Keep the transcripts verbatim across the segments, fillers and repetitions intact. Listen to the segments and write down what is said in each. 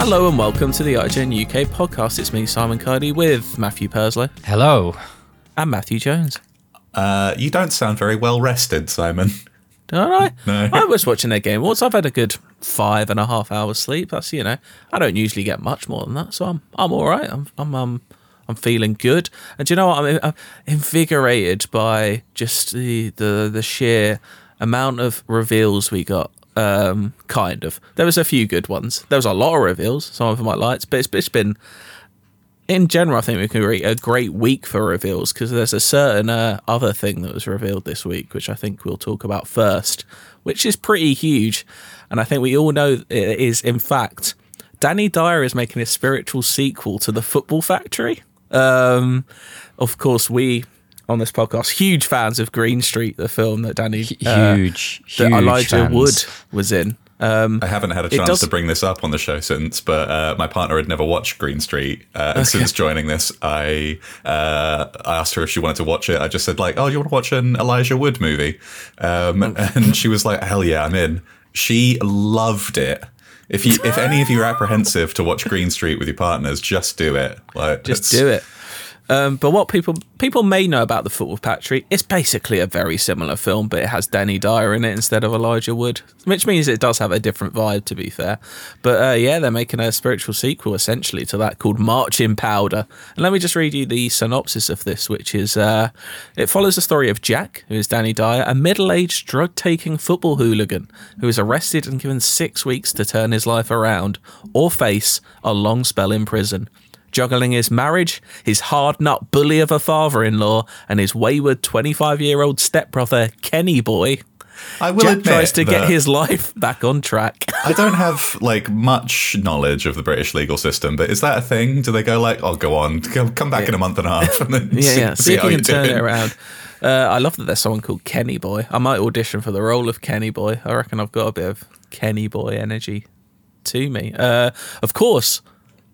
Hello and welcome to the I G N U K podcast. It's me, Simon Cardy, with Matthew Perslow. Hello. And Matthew Jones. Uh, you don't sound very well rested, Simon. Don't I? No. I was watching their Game Awards. I've had a good five and a half hours sleep. That's, you know, I don't usually get much more than that, so I'm I'm all right. I'm I'm um, I'm feeling good. And do you know what? I'm, I'm invigorated by just the, the the sheer amount of reveals we got. Um, kind of. There was a few good ones. There was a lot of reveals, some of them I liked, but it's, it's been, in general, I think we can read a great week for reveals, because there's a certain uh, other thing that was revealed this week, which I think we'll talk about first, which is pretty huge. And I think we all know it is, in fact, Danny Dyer is making a spiritual sequel to The Football Factory. Um, of course, we... on this podcast, huge fans of Green Street, the film that Danny, uh, huge, that huge Elijah fans. Wood was in. Um, I haven't had a chance does... to bring this up on the show since, but uh, my partner had never watched Green Street, uh, and okay. since joining this, I uh, I asked her if she wanted to watch it. I just said like, "Oh, you want to watch an Elijah Wood movie?" Um, and she was like, "Hell yeah, I'm in." She loved it. If you, if any of you are apprehensive to watch Green Street with your partners, just do it. Like, just do it. Um, but what people people may know about The Football Factory, it's basically a very similar film, but it has Danny Dyer in it instead of Elijah Wood, which means it does have a different vibe, to be fair. But uh, yeah, they're making a spiritual sequel, essentially, to that called March in Powder. And let me just read you the synopsis of this, which is, uh, it follows the story of Jack, who is Danny Dyer, a middle-aged, drug-taking football hooligan who is arrested and given six weeks to turn his life around or face a long spell in prison. Juggling his marriage, his hard-nut bully of a father-in-law, and his wayward twenty-five-year-old stepbrother, Kenny Boy, I will Jack admit tries to get his life back on track. I don't have, like, much knowledge of the British legal system, but is that a thing? Do they go like, oh, go on, come, come back yeah. in a month and a half and then yeah, yeah. see, see if you can turn doing. it around. Uh, I love that there's someone called Kenny Boy. I might audition for the role of Kenny Boy. I reckon I've got a bit of Kenny Boy energy to me. Uh, of course...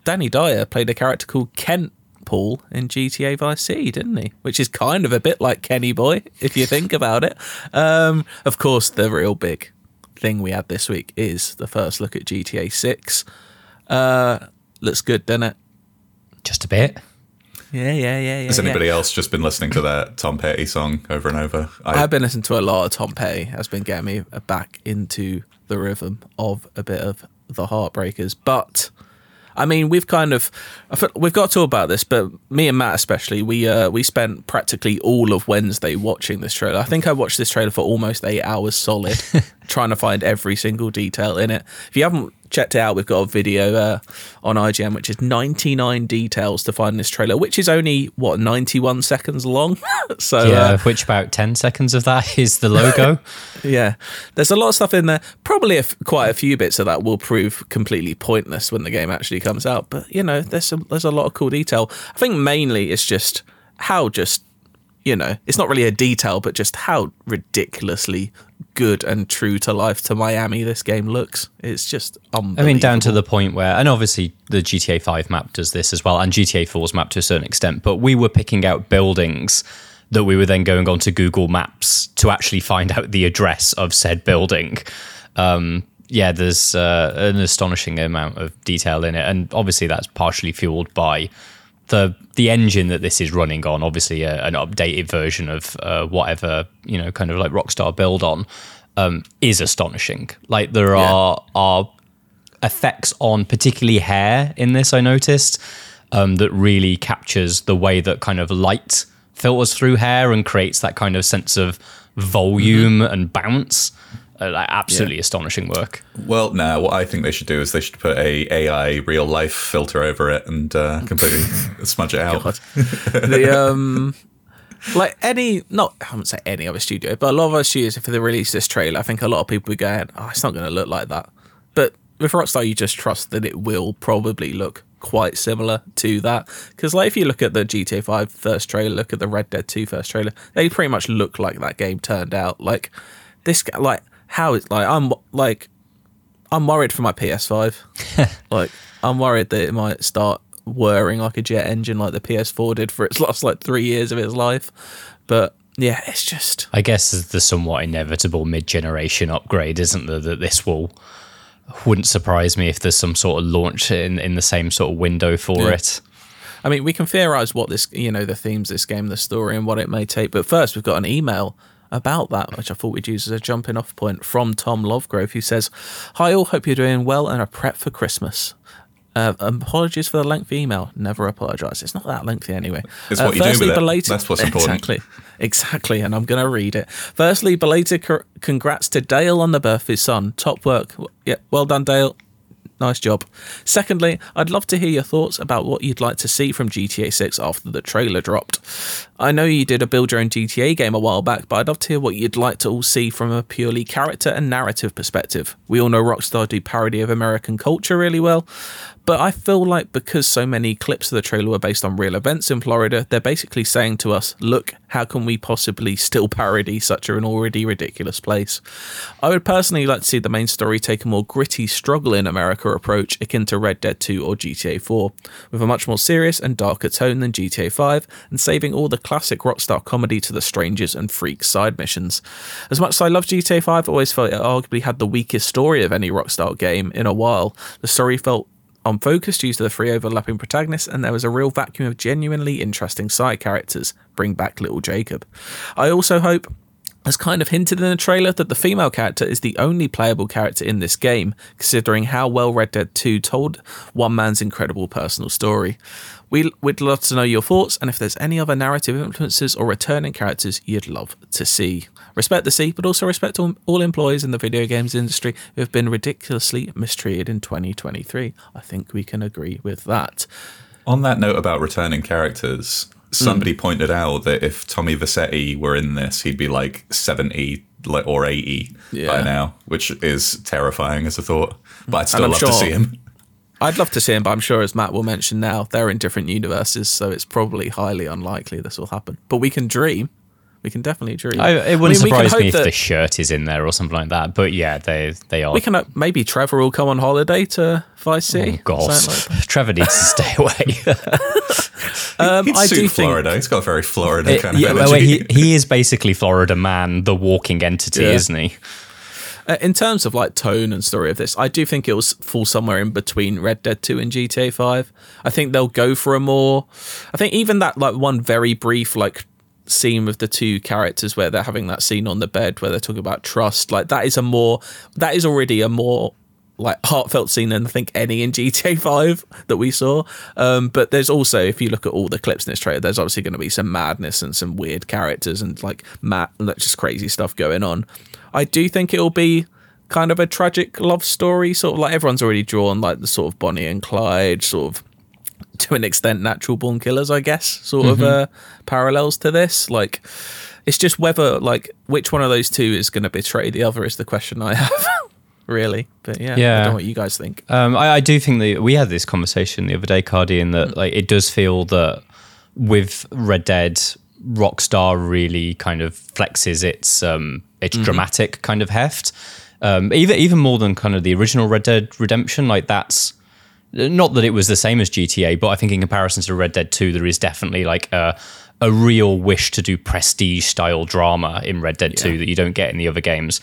Danny Dyer played a character called Kent Paul in G T A Vice, didn't he? Which is kind of a bit like Kenny Boy, if you think about it. Um, of course, the real big thing we had this week is the first look at G T A six. Uh, looks good, doesn't it? Just a bit. Yeah, yeah, yeah, yeah. Has anybody yeah. else just been listening to that Tom Petty song over and over? I... I've been listening to a lot of Tom Petty. That's been getting me back into the rhythm of a bit of the Heartbreakers, but... I mean, we've kind of, we've got to talk about this, but me and Matt especially, we uh, we spent practically all of Wednesday watching this trailer. I think I watched this trailer for almost eight hours solid, trying to find every single detail in it. If you haven't checked it out, we've got a video uh, on I G N, which is ninety-nine details to find this trailer, which is only, what, ninety-one seconds long? so Yeah, uh, which about ten seconds of that is the logo. yeah. There's a lot of stuff in there. Probably a f- quite a few bits of that will prove completely pointless when the game actually comes out. But, you know, there's some, there's a lot of cool detail. I think mainly it's just how just, you know, it's not really a detail, but just how ridiculously good and true to life to Miami this game looks. It's just unbelievable. I mean, down to the point where, and obviously the G T A five map does this as well, and G T A four's map to a certain extent, but we were picking out buildings that we were then going onto Google Maps to actually find out the address of said building. Um, yeah, there's uh, an astonishing amount of detail in it, and obviously that's partially fueled by the the engine that this is running on, obviously a, an updated version of uh, whatever, you know, kind of like Rockstar build on, um, is astonishing. Like there yeah. are are effects on particularly hair in this, I noticed, um, that really captures the way that kind of light filters through hair and creates that kind of sense of volume mm-hmm. and bounce. Uh, like absolutely yeah. astonishing work. Well, now what I think they should do is they should put a AI real life filter over it and uh, completely smudge it out. The um, like any, not I haven't said any other studio, but a lot of other studios, if they release this trailer, I think a lot of people would go, "Oh, it's not going to look like that." But with Rockstar, you just trust that it will probably look quite similar to that, because like if you look at the G T A five first trailer, look at the Red Dead two first trailer, they pretty much look like that game turned out. Like this, like how it's like I'm like I'm worried for my P S five. Like I'm worried that it might start whirring like a jet engine, like the P S four did for its last like three years of its life. But yeah, it's just, I guess the somewhat inevitable mid-generation upgrade, isn't there? That this will. Wouldn't surprise me if there's some sort of launch in, in the same sort of window for yeah. it. I mean, we can theorize what this, you know, the themes of this game, the story and what it may take. But first, we've got an email about that, which I thought we'd use as a jumping off point, from Tom Lovegrove, who says, "Hi all, hope you're doing well and are prepped for Christmas. Uh, apologies for the lengthy email." Never apologise. It's not that lengthy anyway. It's what uh, you firstly, do with belated, it. That's what's important. Exactly. Exactly. And I'm going to read it. Firstly, belated congrats to Dale on the birth of his son. Top work. Yeah, well done, Dale. Nice job. Secondly, I'd love to hear your thoughts about what you'd like to see from G T A six after the trailer dropped. I know you did a build your own G T A game a while back, but I'd love to hear what you'd like to all see from a purely character and narrative perspective. We all know Rockstar do parody of American culture really well, but I feel like because so many clips of the trailer were based on real events in Florida, they're basically saying to us, look, how can we possibly still parody such an already ridiculous place? I would personally like to see the main story take a more gritty struggle in America approach, akin to Red Dead two or G T A four, with a much more serious and darker tone than G T A five, and saving all the classic Rockstar comedy to the strangers and freak side missions. As much as I love G T A five, I always felt it arguably had the weakest story of any Rockstar game in a while. The story felt unfocused due to the three overlapping protagonists, and there was a real vacuum of genuinely interesting side characters. Bring back little Jacob. I also hope, as kind of hinted in the trailer, that the female character is the only playable character in this game, considering how well Red Dead two told one man's incredible personal story. We, we'd love to know your thoughts, and if there's any other narrative influences or returning characters you'd love to see. Respect the sea, but also respect all, all employees in the video games industry who have been ridiculously mistreated in twenty twenty-three. I think we can agree with that. On that note about returning characters, somebody mm. pointed out that if Tommy Vercetti were in this, he'd be like seventy or eighty yeah. by now, which is terrifying as a thought. But I'd still love sure, to see him. I'd love to see him, but I'm sure, as Matt will mention now, they're in different universes, so it's probably highly unlikely this will happen. But we can dream. We can definitely dream. I, it wouldn't I mean, surprise me if the shirt is in there or something like that. But yeah, they they are. We can uh, maybe Trevor will come on holiday to Vice City. Oh gosh, like Trevor needs to stay away. um, He'd I suit do Florida. Think, He's got a very Florida it, kind of yeah, energy. Wait, he, he is basically Florida Man, the walking entity, yeah. isn't he? Uh, in terms of like tone and story of this, I do think it will fall somewhere in between Red Dead two and G T A five. I think they'll go for a more. I think even that like one very brief like. scene with the two characters where they're having that scene on the bed where they're talking about trust, like that is a more that is already a more like heartfelt scene than I think any in G T A five that we saw, um, but there's also, if you look at all the clips in this trailer, there's obviously going to be some madness and some weird characters and like Matt and that's just crazy stuff going on. I do think it'll be kind of a tragic love story, sort of like everyone's already drawn like the sort of Bonnie and Clyde sort of, to an extent, natural born killers, I guess, sort mm-hmm. of uh, parallels to this. Like, it's just whether, like, which one of those two is going to betray the other is the question I have, really. But yeah, yeah, I don't know what you guys think. Um, I, I do think that we had this conversation the other day, Cardy, in that, mm-hmm. like, it does feel that with Red Dead, Rockstar really kind of flexes its um, it's mm-hmm. dramatic kind of heft. Um, even even more than kind of the original Red Dead Redemption, like that's not that it was the same as G T A, but I think in comparison to Red Dead two, there is definitely like a, a real wish to do prestige style drama in Red Dead yeah. two that you don't get in the other games.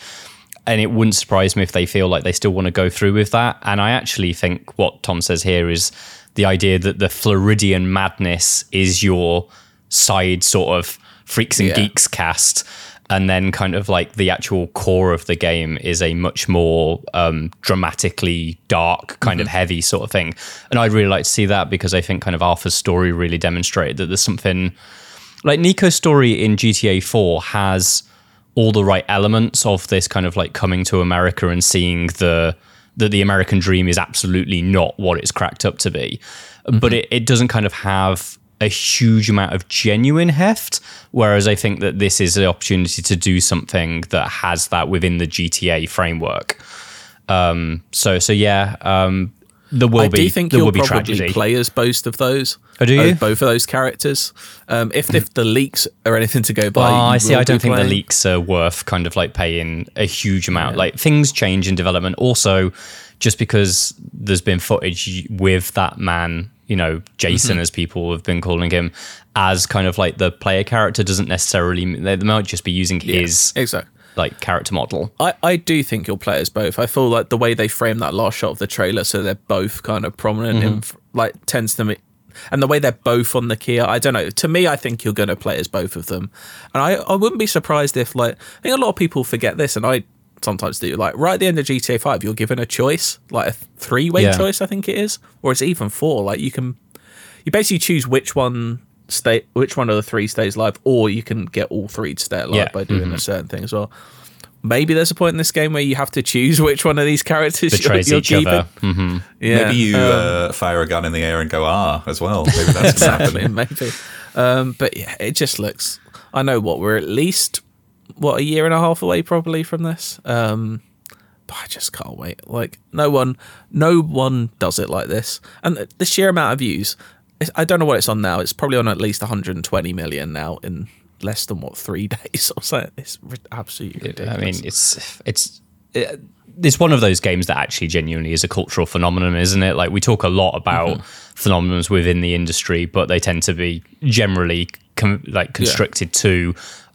And it wouldn't surprise me if they feel like they still want to go through with that. And I actually think what Tom says here is the idea that the Floridian madness is your side sort of freaks and yeah. geeks cast. And then kind of like the actual core of the game is a much more um, dramatically dark, kind mm-hmm. of heavy sort of thing. And I'd really like to see that because I think kind of Arthur's story really demonstrated that there's something like Nico's story in G T A four has all the right elements of this kind of like coming to America and seeing the that the American dream is absolutely not what it's cracked up to be. Mm-hmm. But it, it doesn't kind of have a huge amount of genuine heft, whereas I think that this is an opportunity to do something that has that within the G T A framework. Um, so, so yeah, um, there will I be. I do think you'll probably tragedy. play as both of those. Oh, do you? Uh, both of those characters. Um, if if the leaks are anything to go by, oh, I see. I don't think playing. the leaks are worth kind of like paying a huge amount. Yeah. Like things change in development. Also, just because there's been footage with that man, you know, Jason, mm-hmm. as people have been calling him, as kind of like the player character doesn't necessarily, they might just be using yeah, his exactly. like character model. I, I do think you'll play as both. I feel like the way they frame that last shot of the trailer, so they're both kind of prominent mm-hmm. and like tends to make, and the way they're both on the Kia, I don't know. To me, I think you're going to play as both of them. And I, I wouldn't be surprised if, like, I think a lot of people forget this, and I sometimes do, like right at the end of G T A five you're given a choice, like a three-way yeah. choice I think it is, or it's even four, like you can you basically choose which one stay which one of the three stays alive, or you can get all three to stay alive yeah. by doing mm-hmm. a certain thing as well. Maybe there's a point in this game where you have to choose which one of these characters betrays you're, you're each keeping. other. Mm-hmm. Yeah. Maybe you um, uh, fire a gun in the air and go ah as well. Maybe that's exactly, maybe. Um, but yeah, it just looks. I know what we're at least what a year and a half away probably from this. Um, but I just can't wait. Like no one, no one does it like this. And the sheer amount of views. I don't know what it's on now. It's probably on at least one hundred twenty million now in less than what three days or so. It's absolutely ridiculous. I mean, it's it's it's one of those games that actually genuinely is a cultural phenomenon, isn't it? Like we talk a lot about mm-hmm. phenomenons within the industry, but they tend to be generally com- like constricted yeah. to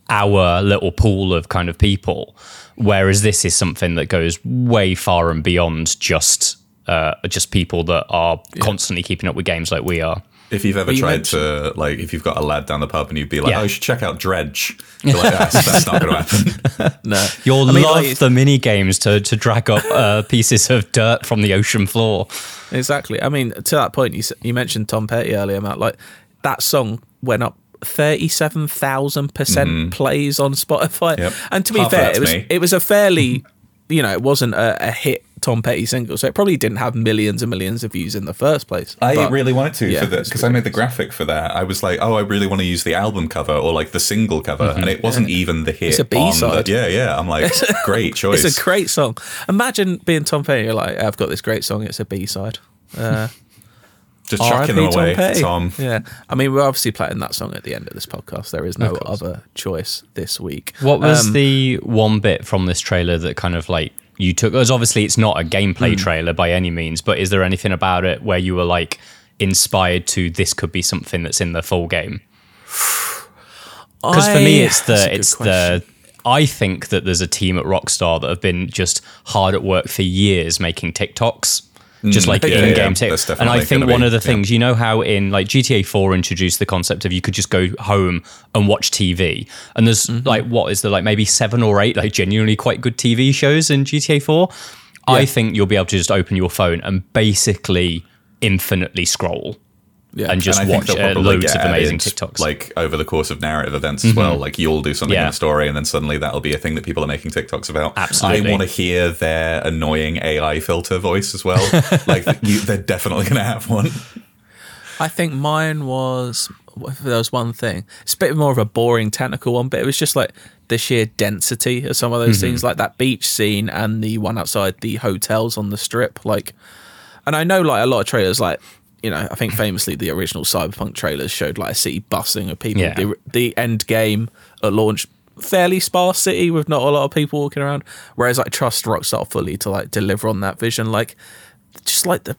our little pool of kind of people, whereas this is something that goes way far and beyond just uh, just people that are yeah. constantly keeping up with games like we are. If you've ever you tried mentioned- to, like, if you've got a lad down the pub and you'd be like, yeah. oh, you should check out Dredge. You're like, oh, that's, that's not going to happen. No. You'll I mean, love like, the mini games to, to drag up uh, pieces of dirt from the ocean floor. Exactly. I mean, to that point, you you mentioned Tom Petty earlier, Matt. Like, that song went up thirty-seven thousand percent mm. plays on Spotify. Yep. And to be Half fair, it was me. it was a fairly, you know, it wasn't a, a hit Tom Petty single, so it probably didn't have millions and millions of views in the first place. I but, really wanted to yeah, for this because I made the graphic for that. I was like, oh, I really want to use the album cover or like the single cover, mm-hmm. and it wasn't yeah. even the hit. It's a B-side. The, yeah, yeah. I'm like, great choice. It's a great song. Imagine being Tom Petty. You're like, I've got this great song. It's a B-side. Uh, Just chucking them away, Tom, Tom. Yeah, I mean, we're obviously playing that song at the end of this podcast. There is no other choice this week. What was um, the one bit from this trailer that kind of like you took? Because obviously, it's not a gameplay mm. trailer by any means, but is there anything about it where you were like inspired to this could be something that's in the full game? Because for me, it's the it's question. the. I think that there's a team at Rockstar that have been just hard at work for years making TikToks. Just like yeah, in-game yeah, tips. And I think one be, of the things, yeah. you know how in like G T A four introduced the concept of you could just go home and watch T V. And there's mm-hmm. like, what is there, like maybe seven or eight like genuinely quite good T V shows in G T A four? Yeah. I think you'll be able to just open your phone and basically infinitely scroll. Yeah. And just and watch uh, loads of amazing TikToks. Like over the course of narrative events as mm-hmm. well, like you'll do something yeah. in the story and then suddenly that'll be a thing that people are making TikToks about. Absolutely. I want to hear their annoying A I filter voice as well. Like you, they're definitely going to have one. I think mine was, if there was one thing, it's a bit more of a boring technical one, but it was just like the sheer density of some of those mm-hmm. things, like that beach scene and the one outside the hotels on the strip. Like, and I know like a lot of trailers like, you know, I think famously the original Cyberpunk trailers showed like a city bustling of people. Yeah. The, the end game at launch fairly sparse city with not a lot of people walking around. Whereas I trust Rockstar fully to like deliver on that vision. Like just like the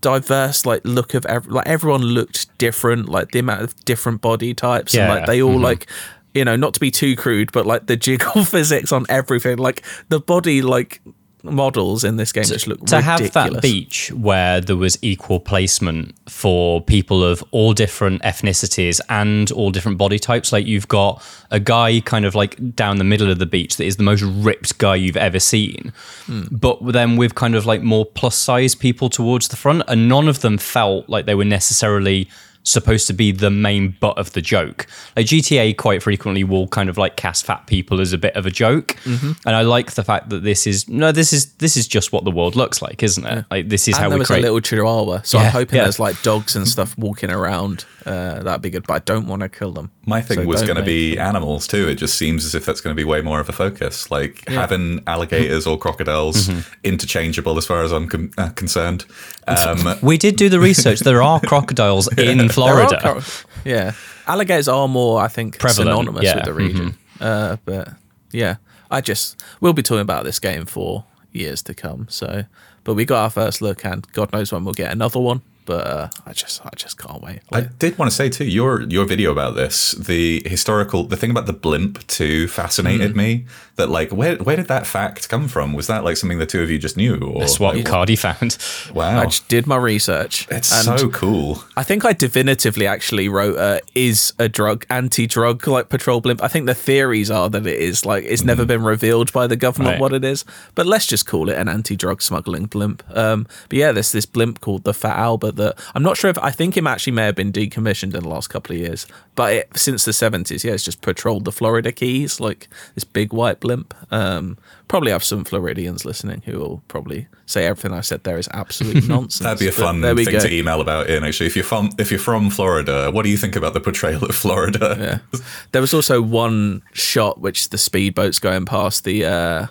diverse like look of ev- like everyone looked different, like the amount of different body types, yeah, and like they all mm-hmm. like, you know, not to be too crude, but like the jiggle physics on everything, like the body like models in this game to, just look to ridiculous. Have that beach where there was equal placement for people of all different ethnicities and all different body types. Like you've got a guy kind of like down the middle of the beach that is the most ripped guy you've ever seen, mm. but then with kind of like more plus size people towards the front, and none of them felt like they were necessarily supposed to be the main butt of the joke. Like G T A quite frequently will kind of like cast fat people as a bit of a joke, mm-hmm. and I like the fact that this is no this is this is just what the world looks like, isn't it? Yeah. Like this is and how there we was create a little chihuahua, so yeah, I'm hoping yeah. there's like dogs and stuff walking around, uh, that'd be good, but I don't want to kill them. My thing so was going to be animals too. It just seems as if that's going to be way more of a focus, like yeah. having alligators or crocodiles mm-hmm. interchangeable as far as I'm con- uh, concerned. Um, we did do the research. There are crocodiles in Florida. Are, yeah. Alligators are more, I think, prevalent, synonymous yeah. with the region. Mm-hmm. Uh, but yeah, I just, we'll be talking about this game for years to come. So, but we got our first look, and God knows when we'll get another one. But uh, I just, I just can't wait. Like, I did want to say too, your your video about this, the historical, the thing about the blimp too, fascinated mm-hmm. me. That like, where where did that fact come from? Was that like something the two of you just knew, or that's what like, Cardy found? Wow, I just did my research. It's and so cool. I think I definitively actually wrote uh, is a drug anti-drug like patrol blimp. I think the theories are that it is like it's mm. never been revealed by the government right. what it is, but let's just call it an anti-drug smuggling blimp. Um, but yeah, there's this blimp called the Fat Albert. That I'm not sure if I think it actually may have been decommissioned in the last couple of years, but it, since the seventies, yeah, it's just patrolled the Florida Keys, like this big white blimp. Um, probably have some Floridians listening who will probably say everything I said there is absolute nonsense. That'd be a fun thing go. to email about in, actually. If you're from if you're from Florida, what do you think about the portrayal of Florida? Yeah. There was also one shot which the speedboat's going past the uh,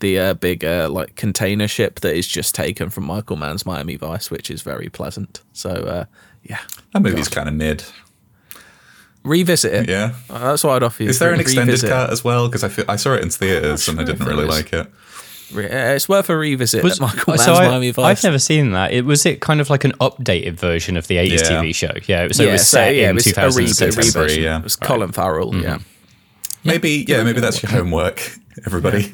the uh, big uh, like container ship that is just taken from Michael Mann's Miami Vice, which is very pleasant. So uh, yeah, that movie's kind of mid. Revisit it. Yeah, uh, that's what I'd offer you. Is there an extended revisit. cut as well? Because I feel, I saw it in theaters sure and I didn't really is. like it. It's worth a revisit. Was, Michael Mann's so I, Miami Vice. I've never seen that. It was it kind of like an updated version of the eighties yeah. T V show. Yeah, it was, so yeah, it was so, set yeah, in two thousand six. Yeah, it was Colin right. Farrell. Mm-hmm. Yeah, maybe yeah, yeah maybe that's your homework, everybody. Yeah.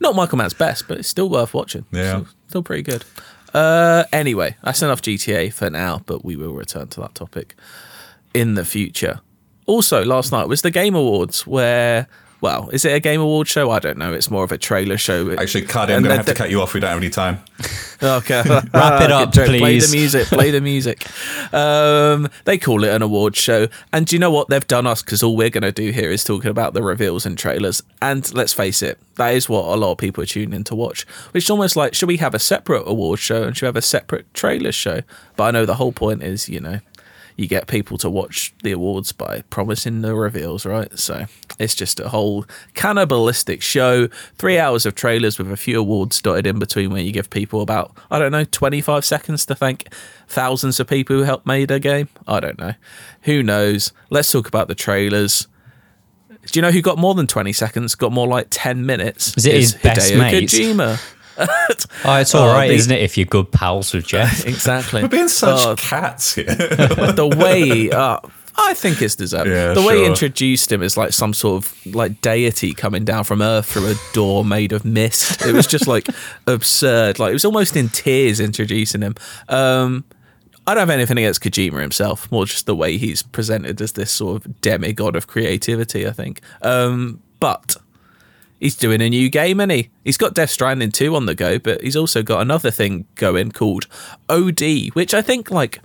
Not Michael Mann's best, but it's still worth watching. Yeah, still, still pretty good. Uh, anyway, that's enough G T A for now, but we will return to that topic in the future. Also, last night was the Game Awards, where, well, is it a Game Award show? I don't know. It's more of a trailer show. Actually, Cardi, I'm going to have the, to cut you off. We don't have any time. Okay. Wrap it up, please. Play the music. Play the music. Um, they call it an award show. And do you know what? They've done us, because all we're going to do here is talking about the reveals and trailers. And let's face it, that is what a lot of people are tuning in to watch, which is almost like, should we have a separate award show and should we have a separate trailer show? But I know the whole point is, you know, you get people to watch the awards by promising the reveals, right? So it's just a whole cannibalistic show. Three hours of trailers with a few awards dotted in between, where you give people about, I don't know, twenty-five seconds to thank thousands of people who helped make a game. I don't know. Who knows? Let's talk about the trailers. Do you know who got more than twenty seconds? Got more like ten minutes? Is it his best mate? Kojima. Oh, it's all oh, right, the, isn't it, if you're good pals with Jeff? Exactly. We're being such oh, cats here. The way, uh, I think it's deserved. Yeah, the way sure. he introduced him is like some sort of like deity coming down from Earth through a door made of mist. It was just like absurd. Like it was almost in tears introducing him. Um, I don't have anything against Kojima himself, more just the way he's presented as this sort of demigod of creativity, I think. Um, but... he's doing a new game, isn't he? He's got Death Stranding two on the go, but he's also got another thing going called O D, which I think, like,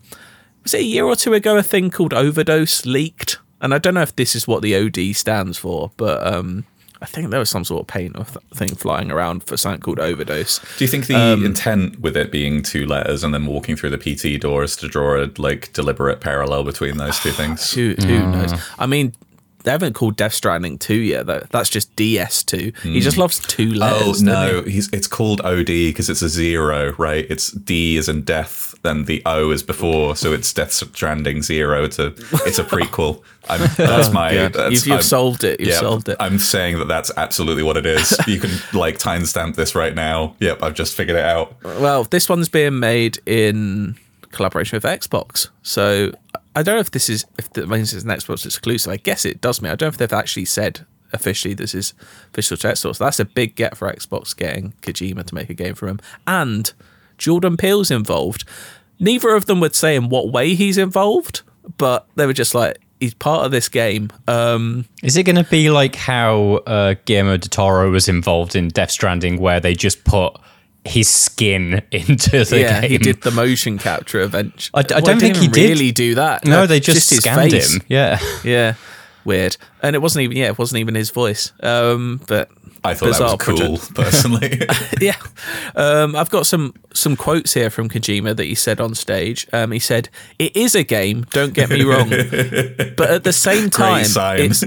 was it a year or two ago, a thing called Overdose leaked? And I don't know if this is what the O D stands for, but um, I think there was some sort of paint or th- thing flying around for something called Overdose. Do you think the um, intent with it being two letters and then walking through the P T doors to draw a, like, deliberate parallel between those two things? Who, who mm. knows? I mean... they haven't called Death Stranding two yet, though. That's just D S two. Mm. He just loves two letters. Oh, no. He? He's, it's called O D because it's a zero, right? It's D as in death, then the O is before, so it's Death Stranding zero. It's a it's a prequel. I'm, that's my. Yeah. That's, you've you've I'm, solved it. You've yeah, solved it. I'm saying that that's absolutely what it is. You can like timestamp this right now. Yep, I've just figured it out. Well, this one's being made in collaboration with Xbox, so I don't know if this is if the, this is an Xbox exclusive. I guess it does mean I don't know if they've actually said officially this is official to Xbox. That's a big get for Xbox, getting Kojima to make a game for him, and Jordan Peele's involved. Neither of them would say in what way he's involved, but they were just like, he's part of this game. Um, is it going to be like how uh, Guillermo del Toro was involved in Death Stranding, where they just put his skin into the yeah, game? He did the motion capture eventually. I, I well, don't think he did really do that. No, no they just, just scanned him. Yeah, yeah. Weird. And it wasn't even yeah it wasn't even his voice, um but I thought that was cool project. Personally. yeah um I've got some some quotes here from Kojima that he said on stage. Um he said, "It is a game, don't get me wrong, but at the same time it's,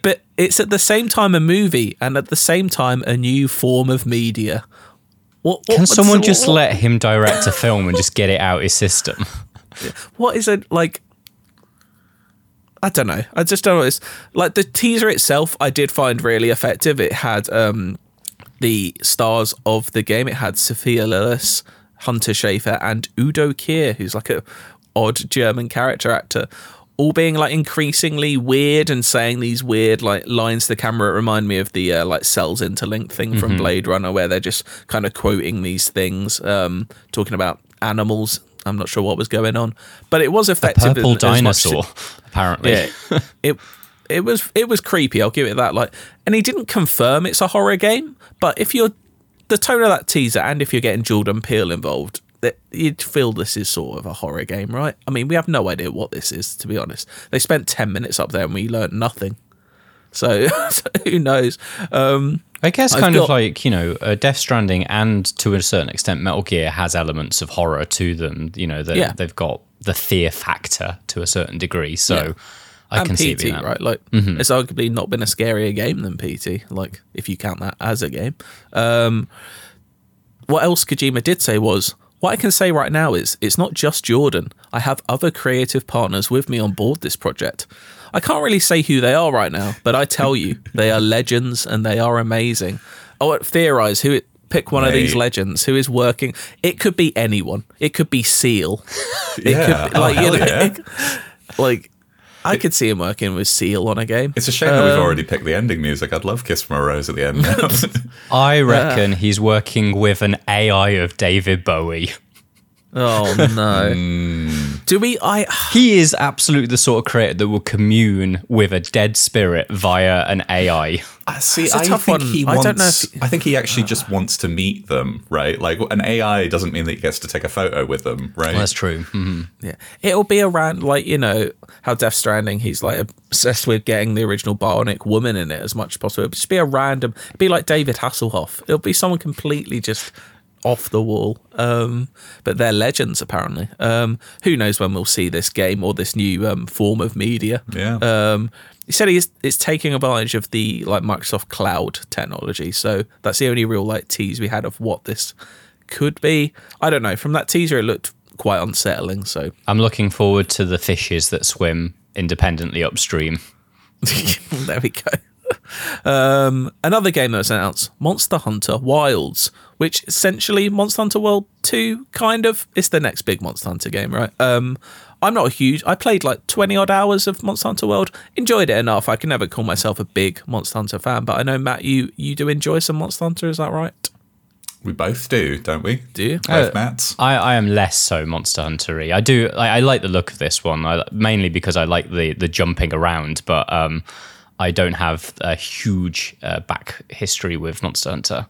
but it's at the same time a movie, and at the same time a new form of media." What, what can someone just what? let him direct a film and just get it out his system? What is it like? I don't know. I just don't know what it's... Like, the teaser itself, I did find really effective. It had um, the stars of the game. It had Sophia Lillis, Hunter Schafer, and Udo Kier, who's like a odd German character actor, all being, like, increasingly weird and saying these weird, like, lines to the camera. It reminded me of the, uh, like, cells interlink thing from mm-hmm. Blade Runner, where they're just kind of quoting these things, um, talking about animals. I'm not sure what was going on, but it was effective. A purple as, dinosaur, as to, apparently. Yeah, it it was it was creepy. I'll give it that. Like, and he didn't confirm it's a horror game, but if you're the tone of that teaser, and if you're getting Jordan Peele involved, that you'd feel this is sort of a horror game, right? I mean, we have no idea what this is, to be honest. They spent ten minutes up there, and we learned nothing. So, so who knows? Um, I guess I've kind got, of like, you know, uh, Death Stranding and to a certain extent Metal Gear has elements of horror to them. You know, yeah. they've got the fear factor to a certain degree. So yeah. I and can P T, see that. Right? Like, mm-hmm. It's arguably not been a scarier game than P T, like if you count that as a game. Um, what else Kojima did say was, "What I can say right now is it's not just Jordan. I have other creative partners with me on board this project. I can't really say who they are right now, but I tell you, they are legends and they are amazing." Oh, theorize who it, pick one Mate. of these legends who is working. It could be anyone. It could be Seal. It yeah, could be, like, oh, you know, yeah. it, like I could see him working with Seal on a game. It's a shame um, that we've already picked the ending music. I'd love "Kiss from a Rose" at the end now. I reckon yeah. he's working with an A I of David Bowie. Oh no. mm. Do we I He is absolutely the sort of creator that will commune with a dead spirit via an A I. Uh, see, I think one. he wants I, don't know if he, I think he actually uh, just wants to meet them, right? Like, an A I doesn't mean that he gets to take a photo with them, right? Well, that's true. Mm-hmm. Yeah. It'll be around, like, you know, how Death Stranding, he's like obsessed with getting the original bionic woman in it as much as possible. It'll just be a random, it'd be like David Hasselhoff. It'll be someone completely just off the wall, um but they're legends apparently. Um who knows when we'll see this game or this new um form of media. Yeah um he said he's it's taking advantage of the like Microsoft cloud technology, so that's the only real like tease we had of what this could be. I don't know, from that teaser it looked quite unsettling, so I'm looking forward to the fishes that swim independently upstream. There we go. Um, another game that was announced, Monster Hunter Wilds, which essentially Monster Hunter World two, kind of. It's the next big Monster Hunter game, right? Um, I'm not a huge... I played like twenty odd hours of Monster Hunter World, enjoyed it enough. I can never call myself a big Monster Hunter fan, but I know, Matt, you, you do enjoy some Monster Hunter, is that right? We both do, don't we? Do you? Both uh, Matts. I, I am less so Monster Hunter-y. I do... I, I like the look of this one, I, mainly because I like the, the jumping around, but... Um, I don't have a huge uh, back history with Monster Hunter.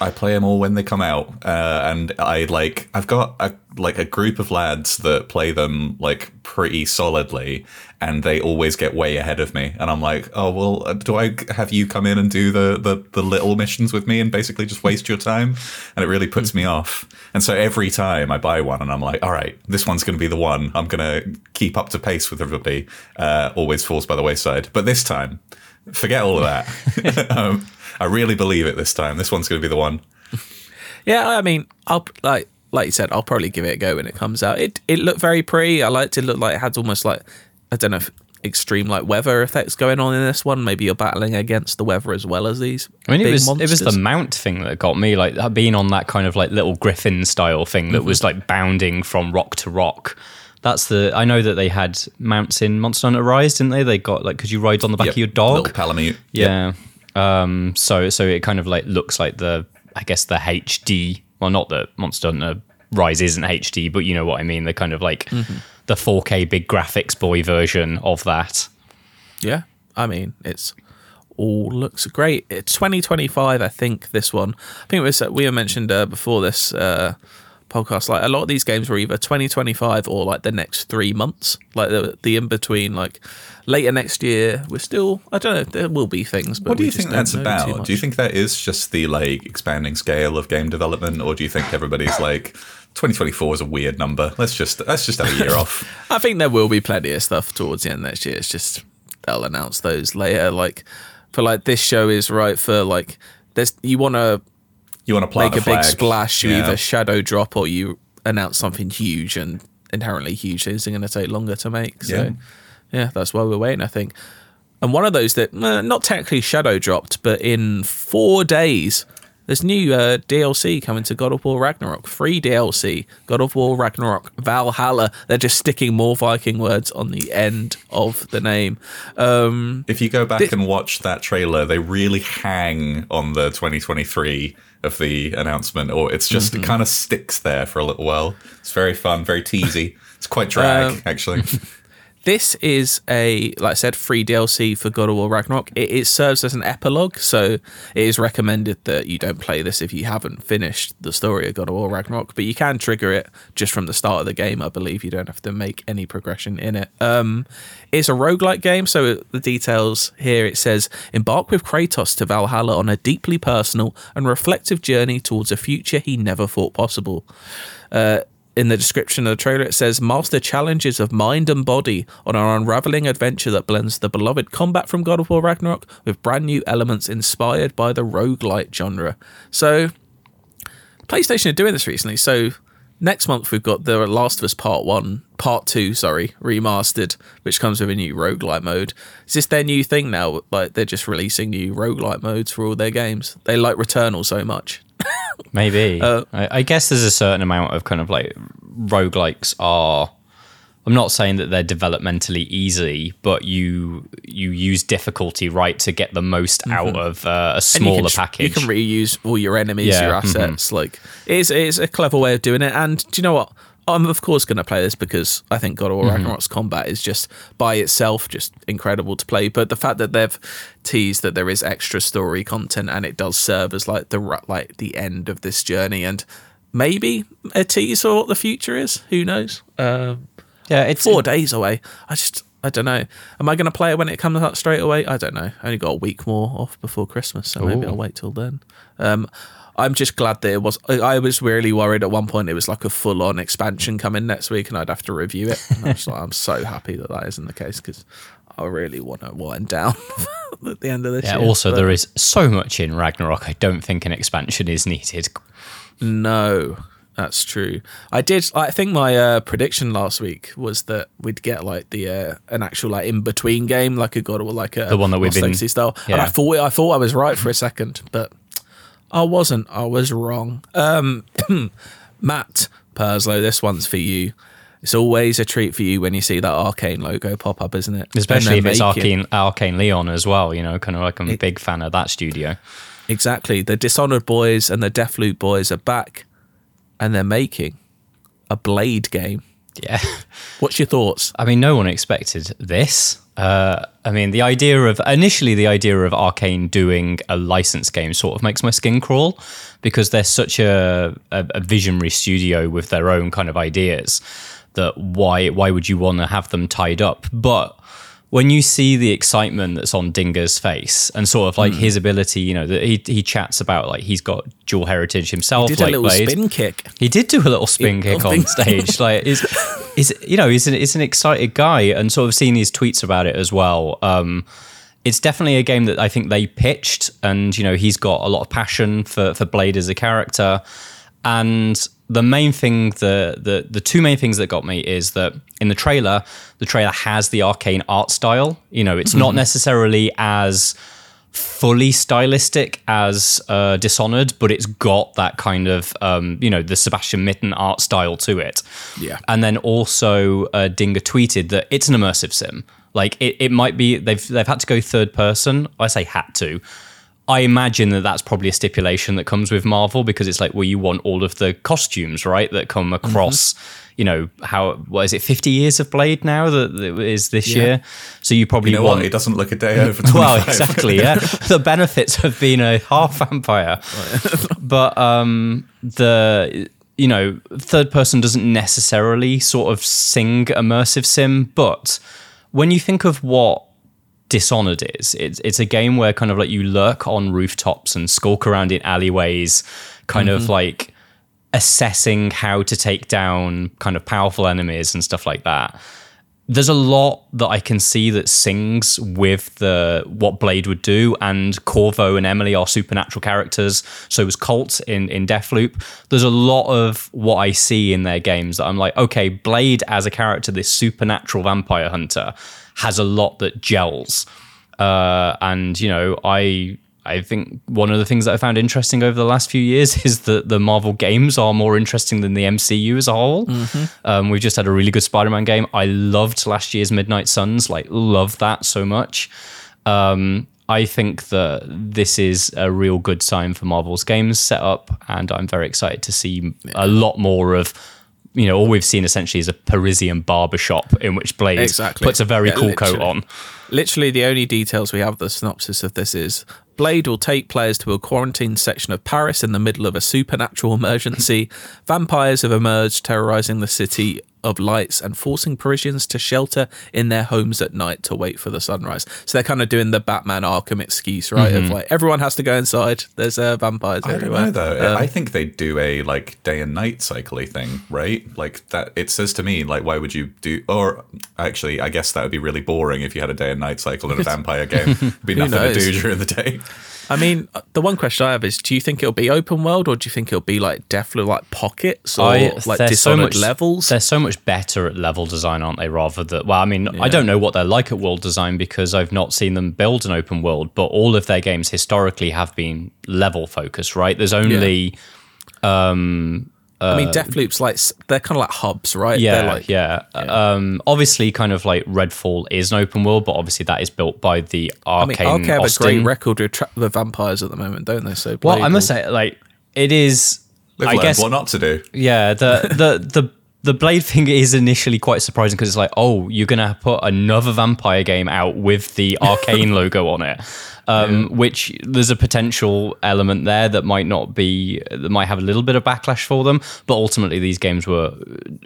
I play them all when they come out, uh, and I like. I've got a, like a group of lads that play them like pretty solidly, and they always get way ahead of me. And I'm like, oh well, do I have you come in and do the the, the little missions with me and basically just waste your time? And it really puts me off. And so every time I buy one, and I'm like, all right, this one's going to be the one. I'm going to keep up to pace with everybody. Uh, always falls by the wayside. But this time, forget all of that. um, I really believe it this time. This one's going to be the one. Yeah, I mean, I'll like like you said, I'll probably give it a go when it comes out. It it looked very pretty. I liked it. It looked like it had almost like, I don't know, if extreme like weather effects going on in this one. Maybe you're battling against the weather as well as these. I mean, big it was monsters. It was the mount thing that got me, like being on that kind of like little griffin style thing that mm-hmm. was like bounding from rock to rock. That's the, I know that they had mounts in Monster Hunter Rise, didn't they? They got like, could you ride on the back yep. of your dog? Little Palamute. Yeah. Yep. Um, so so it kind of like looks like the, I guess the H D, well, not that Monster Hunter Rise isn't H D, but you know what I mean? The kind of like mm-hmm. the four K big graphics boy version of that. Yeah. I mean, it's all looks great. It's twenty twenty-five, I think, this one. I think it was, we mentioned uh, before this, uh, podcast, like a lot of these games were either twenty twenty-five or like the next three months, like the, the in between, like later next year. We're still, I don't know, there will be things, but what do you think that's about? Do you think that is just the like expanding scale of game development, or do you think everybody's like twenty twenty-four is a weird number, let's just let's just have a year off? I think there will be plenty of stuff towards the end next year. It's just they'll announce those later, like for like this show is right for like there's you want to You want to play make a flag. Big splash. You yeah. either shadow drop or you announce something huge, and inherently huge isn't going to take longer to make. So, yeah, yeah that's why we're waiting, I think. And one of those that uh, not technically shadow dropped, but in four days, there's new uh, D L C coming to God of War Ragnarok. Free D L C, God of War Ragnarok Valhalla. They're just sticking more Viking words on the end of the name. Um, if you go back th- and watch that trailer, they really hang on the twenty twenty-three of the announcement, or it's just mm-hmm. it kind of sticks there for a little while. It's very fun, very teasy. It's quite drag, um, actually. This is a, like I said, free D L C for God of War Ragnarok. It, it serves as an epilogue, so it is recommended that you don't play this if you haven't finished the story of God of War Ragnarok, but you can trigger it just from the start of the game, I believe. You don't have to make any progression in it. Um, it's a roguelike game, so the details here, it says, embark with Kratos to Valhalla on a deeply personal and reflective journey towards a future he never thought possible. Uh, In the description of the trailer, it says, master challenges of mind and body on our unraveling adventure that blends the beloved combat from God of War Ragnarok with brand new elements inspired by the roguelite genre. So, PlayStation are doing this recently. So, next month we've got The Last of Us Part one, Part two, sorry, remastered, which comes with a new roguelite mode. Is this their new thing now? Like, they're just releasing new roguelite modes for all their games. They like Returnal so much. Maybe. Uh, I, I guess there's a certain amount of kind of like roguelikes are, I'm not saying that they're developmentally easy, but you you use difficulty right to get the most mm-hmm. out of uh, a smaller you can, package. You can reuse all your enemies, yeah, your assets. Mm-hmm. Like it's it's a clever way of doing it. And do you know what? I'm of course going to play this because I think God of War mm-hmm. Ragnarok's combat is just by itself just incredible to play. But the fact that they've teased that there is extra story content and it does serve as like the like the end of this journey and maybe a tease for what the future is. Who knows? Um, yeah, it's four it, days away. I just I don't know. Am I going to play it when it comes out straight away? I don't know. I only got a week more off before Christmas, so ooh. Maybe I'll wait till then. Um, I'm just glad that it was. I was really worried at one point it was like a full-on expansion coming next week and I'd have to review it. And I'm, just like, I'm so happy that that isn't the case because I really want to wind down at the end of this yeah, year. Also, but there is so much in Ragnarok. I don't think an expansion is needed. No, that's true. I did. I think my uh, prediction last week was that we'd get like the uh, an actual like in-between game, like a God of War, like a the one that we've been style. Yeah. And I thought I thought I was right for a second, but. I wasn't. I was wrong. Um, Matt Perslow, this one's for you. It's always a treat for you when you see that Arcane logo pop up, isn't it? Especially if it's Arcane, Arcane Leon as well, you know, kind of like I'm a big fan of that studio. Exactly. The Dishonored boys and the Deathloop boys are back and they're making a Blade game. Yeah. What's your thoughts? I mean, no one expected this. Uh, I mean, the idea of initially the idea of Arcane doing a licensed game sort of makes my skin crawl because they're such a, a, a visionary studio with their own kind of ideas that why why would you want to have them tied up? But when you see the excitement that's on Dinger's face and sort of like mm. his ability, you know, that he he chats about like he's got dual heritage himself. He did like a little Blade. spin kick. He did do a little spin he kick on stage. Like, is is you know, he's an is an excited guy, and sort of seeing his tweets about it as well. Um, it's definitely a game that I think they pitched, and you know, he's got a lot of passion for for Blade as a character, and the main thing, the, the the two main things that got me is that in the trailer, the trailer has the Arcane art style. You know, it's mm-hmm. not necessarily as fully stylistic as uh, Dishonored, but it's got that kind of, um, you know, the Sebastian Mitten art style to it. Yeah. And then also uh, Dinger tweeted that it's an immersive sim. Like it, it might be, they've they've had to go third person. I say had to. I imagine that that's probably a stipulation that comes with Marvel, because it's like, well, you want all of the costumes, right, that come across, mm-hmm. you know, how, what is it, fifty years of Blade now that, that is this yeah. year? So you probably you know want... What? It doesn't look a day over twenty-five. Well, exactly, yeah. The benefits of being a half vampire. But um, the, you know, third person doesn't necessarily sort of sing immersive sim, but when you think of what Dishonored is, it's it's a game where kind of like you lurk on rooftops and skulk around in alleyways, kind mm-hmm. of like assessing how to take down kind of powerful enemies and stuff like that. There's a lot that I can see that sings with the what Blade would do, and Corvo and Emily are supernatural characters, so was Colt in, in Deathloop. There's a lot of what I see in their games that I'm like, okay, Blade as a character, this supernatural vampire hunter, has a lot that gels. Uh, and, you know, I I think one of the things that I found interesting over the last few years is that the Marvel games are more interesting than the M C U as a whole. Mm-hmm. Um, we've just had a really good Spider-Man game. I loved last year's Midnight Suns, like loved that so much. Um, I think that this is a real good sign for Marvel's games setup, and I'm very excited to see a lot more of, you know, all we've seen essentially is a Parisian barbershop in which Blade exactly. puts a very yeah, cool literally. coat on. Literally the only details we have, the synopsis of this is, Blade will take players to a quarantined section of Paris in the middle of a supernatural emergency. Vampires have emerged, terrorising the city of lights and forcing Parisians to shelter in their homes at night to wait for the sunrise. So they're kind of doing the Batman Arkham excuse, right? Mm-hmm. Of like, everyone has to go inside. There's uh, vampires I everywhere. I don't know, though. Um, I think they do a like day and night cycle-y thing, right? Like that. It says to me, like, why would you do... Or actually, I guess that would be really boring if you had a day and night cycle in a vampire game. There'd be nothing knows? to do during the day. I mean, the one question I have is, do you think it'll be open world, or do you think it'll be like definitely like pockets or I, like Dishonored so much, levels? They're so much better at level design, aren't they? Rather than, well, I mean, yeah. I don't know what they're like at world design because I've not seen them build an open world, but all of their games historically have been level focused, right? There's only... Yeah. Um, I mean, Deathloop's like, they're kind of like hubs, right? Yeah, they're like, yeah. yeah. Um, obviously, kind of like Redfall is an open world, but obviously that is built by the Arcane. I mean, Arcane have a great record with tra- the vampires at the moment, don't they? So, well, I must say, like, it is, They've I guess, what not to do. Yeah, the the the the Blade thing is initially quite surprising because it's like, oh, you're gonna put another vampire game out with the Arcane logo on it. Um, yeah. Which there's a potential element there that might not be, that might have a little bit of backlash for them, but ultimately these games were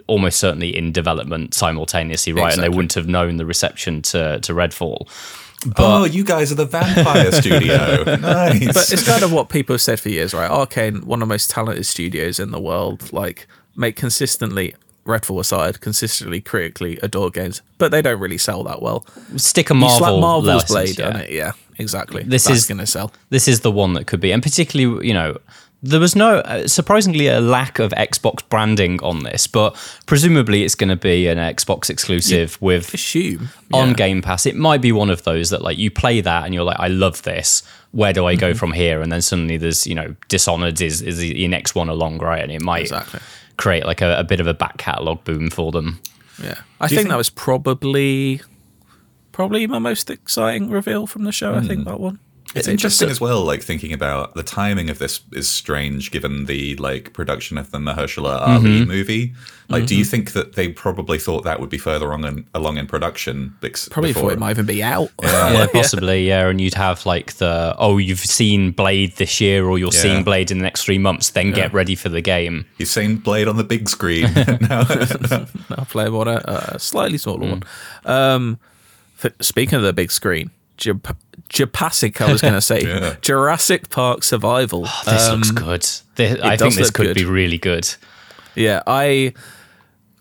almost certainly in development simultaneously, right? Exactly. And they wouldn't have known the reception to, to Redfall. But, oh, you guys are the vampire studio. Nice. But it's kind of what people have said for years, right? Arcane, one of the most talented studios in the world, like make consistently... Redfall aside, consistently critically adore games, but they don't really sell that well. Stick a Marvel, you slap Marvel's Blade on it, yeah, exactly. This That's is going to sell. This is the one that could be, and particularly, you know, there was no uh, surprisingly a lack of Xbox branding on this, but presumably it's going to be an Xbox exclusive you with assume yeah. on Game Pass. It might be one of those that like you play that and you're like, I love this. Where do I mm-hmm. go from here? And then suddenly there's, you know, Dishonored is is the next one along, right? And it might exactly. create like a, a bit of a back catalogue boom for them. Yeah. I think, think that was probably probably my most exciting reveal from the show, mm. I think, that one. It's it, interesting it as well, like thinking about the timing of this is strange given the like production of the Mahershala Ali mm-hmm. movie. Like, mm-hmm. do you think that they probably thought that would be further on in, along in production? Ex- probably before? Thought it might even be out. Yeah, yeah, possibly, yeah. And you'd have like the, oh, you've seen Blade this year or you're yeah. seeing Blade in the next three months, then yeah. get ready for the game. You've seen Blade on the big screen. Now no, play one, uh, a slightly smaller mm. one. Um, for, speaking of the big screen, Jap- Japasic, I was going to say, yeah. Jurassic Park Survival. Oh, this um, looks good. This, I think this could good. be really good. Yeah, I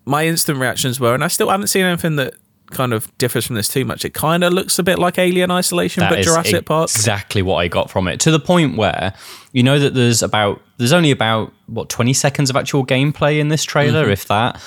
my instant reactions were, and I still haven't seen anything that kind of differs from this too much. It kind of looks a bit like Alien Isolation, that but Jurassic Park. Exactly what I got from it, to the point where you know that there's about there's only about what twenty seconds of actual gameplay in this trailer, mm-hmm. if that,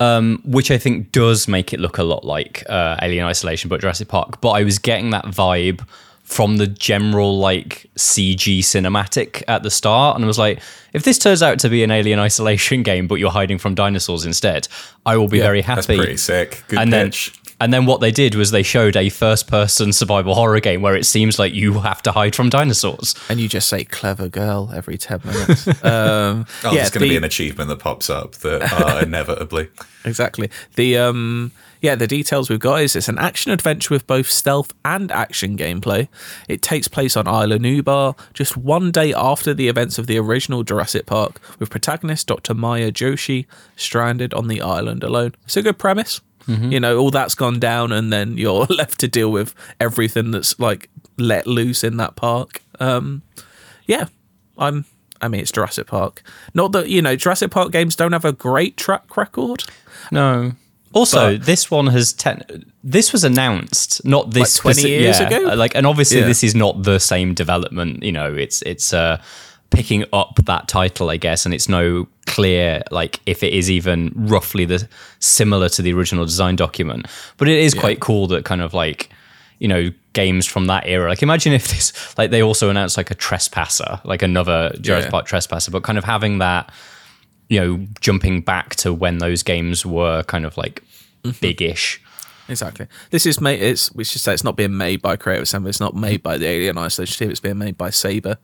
um, which I think does make it look a lot like uh, Alien Isolation but Jurassic Park. But I was getting that vibe from the general like C G cinematic at the start, and I was like, if this turns out to be an Alien Isolation game, but you're hiding from dinosaurs instead, I will be yeah, very happy. That's pretty sick. Good and pitch. Then, and then what they did was they showed a first-person survival horror game where it seems like you have to hide from dinosaurs. And you just say, clever girl, every ten minutes. um, oh, yeah, there's going to the... be an achievement that pops up that uh, inevitably. Exactly. The um, yeah, the details we've got is it's an action-adventure with both stealth and action gameplay. It takes place on Isla Nublar, just one day after the events of the original Jurassic Park, with protagonist Doctor Maya Joshi stranded on the island alone. It's a good premise. Mm-hmm. You know, all that's gone down, and then you're left to deal with everything that's like let loose in that park. Um, yeah, I'm. I mean, it's Jurassic Park. Not that you know, Jurassic Park games don't have a great track record. No. Also, but, this one has ten. This was announced not this like twenty years yeah, ago. Like, and obviously, yeah. this is not the same development. You know, it's it's uh, picking up that title, I guess, and it's no clear like if it is even roughly the similar to the original design document, but it is yeah. quite cool that kind of like, you know, games from that era, like imagine if this like they also announced like a Trespasser, like another Jurassic yeah. Park Trespasser, but kind of having that, you know, jumping back to when those games were kind of like mm-hmm. big-ish. Exactly. This is made, it's, we should say it's not being made by Creative Assembly. It's not made by the Alien Isolation team. It's being made by Saber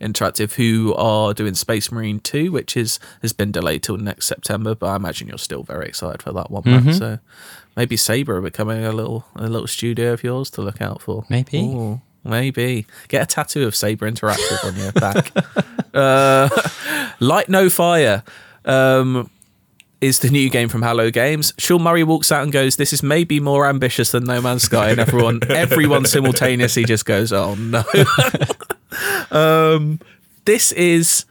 Interactive, who are doing Space Marine two, which is has been delayed till next September. But I imagine you're still very excited for that one, mm-hmm. man. So maybe Saber are becoming a little a little studio of yours to look out for. Maybe. Ooh, maybe. Get a tattoo of Saber Interactive on your back. Uh, Light No Fire. Um... is the new game from Hello Games. Sean Murray walks out and goes, this is maybe more ambitious than No Man's Sky, and everyone everyone simultaneously just goes, oh no. um, this is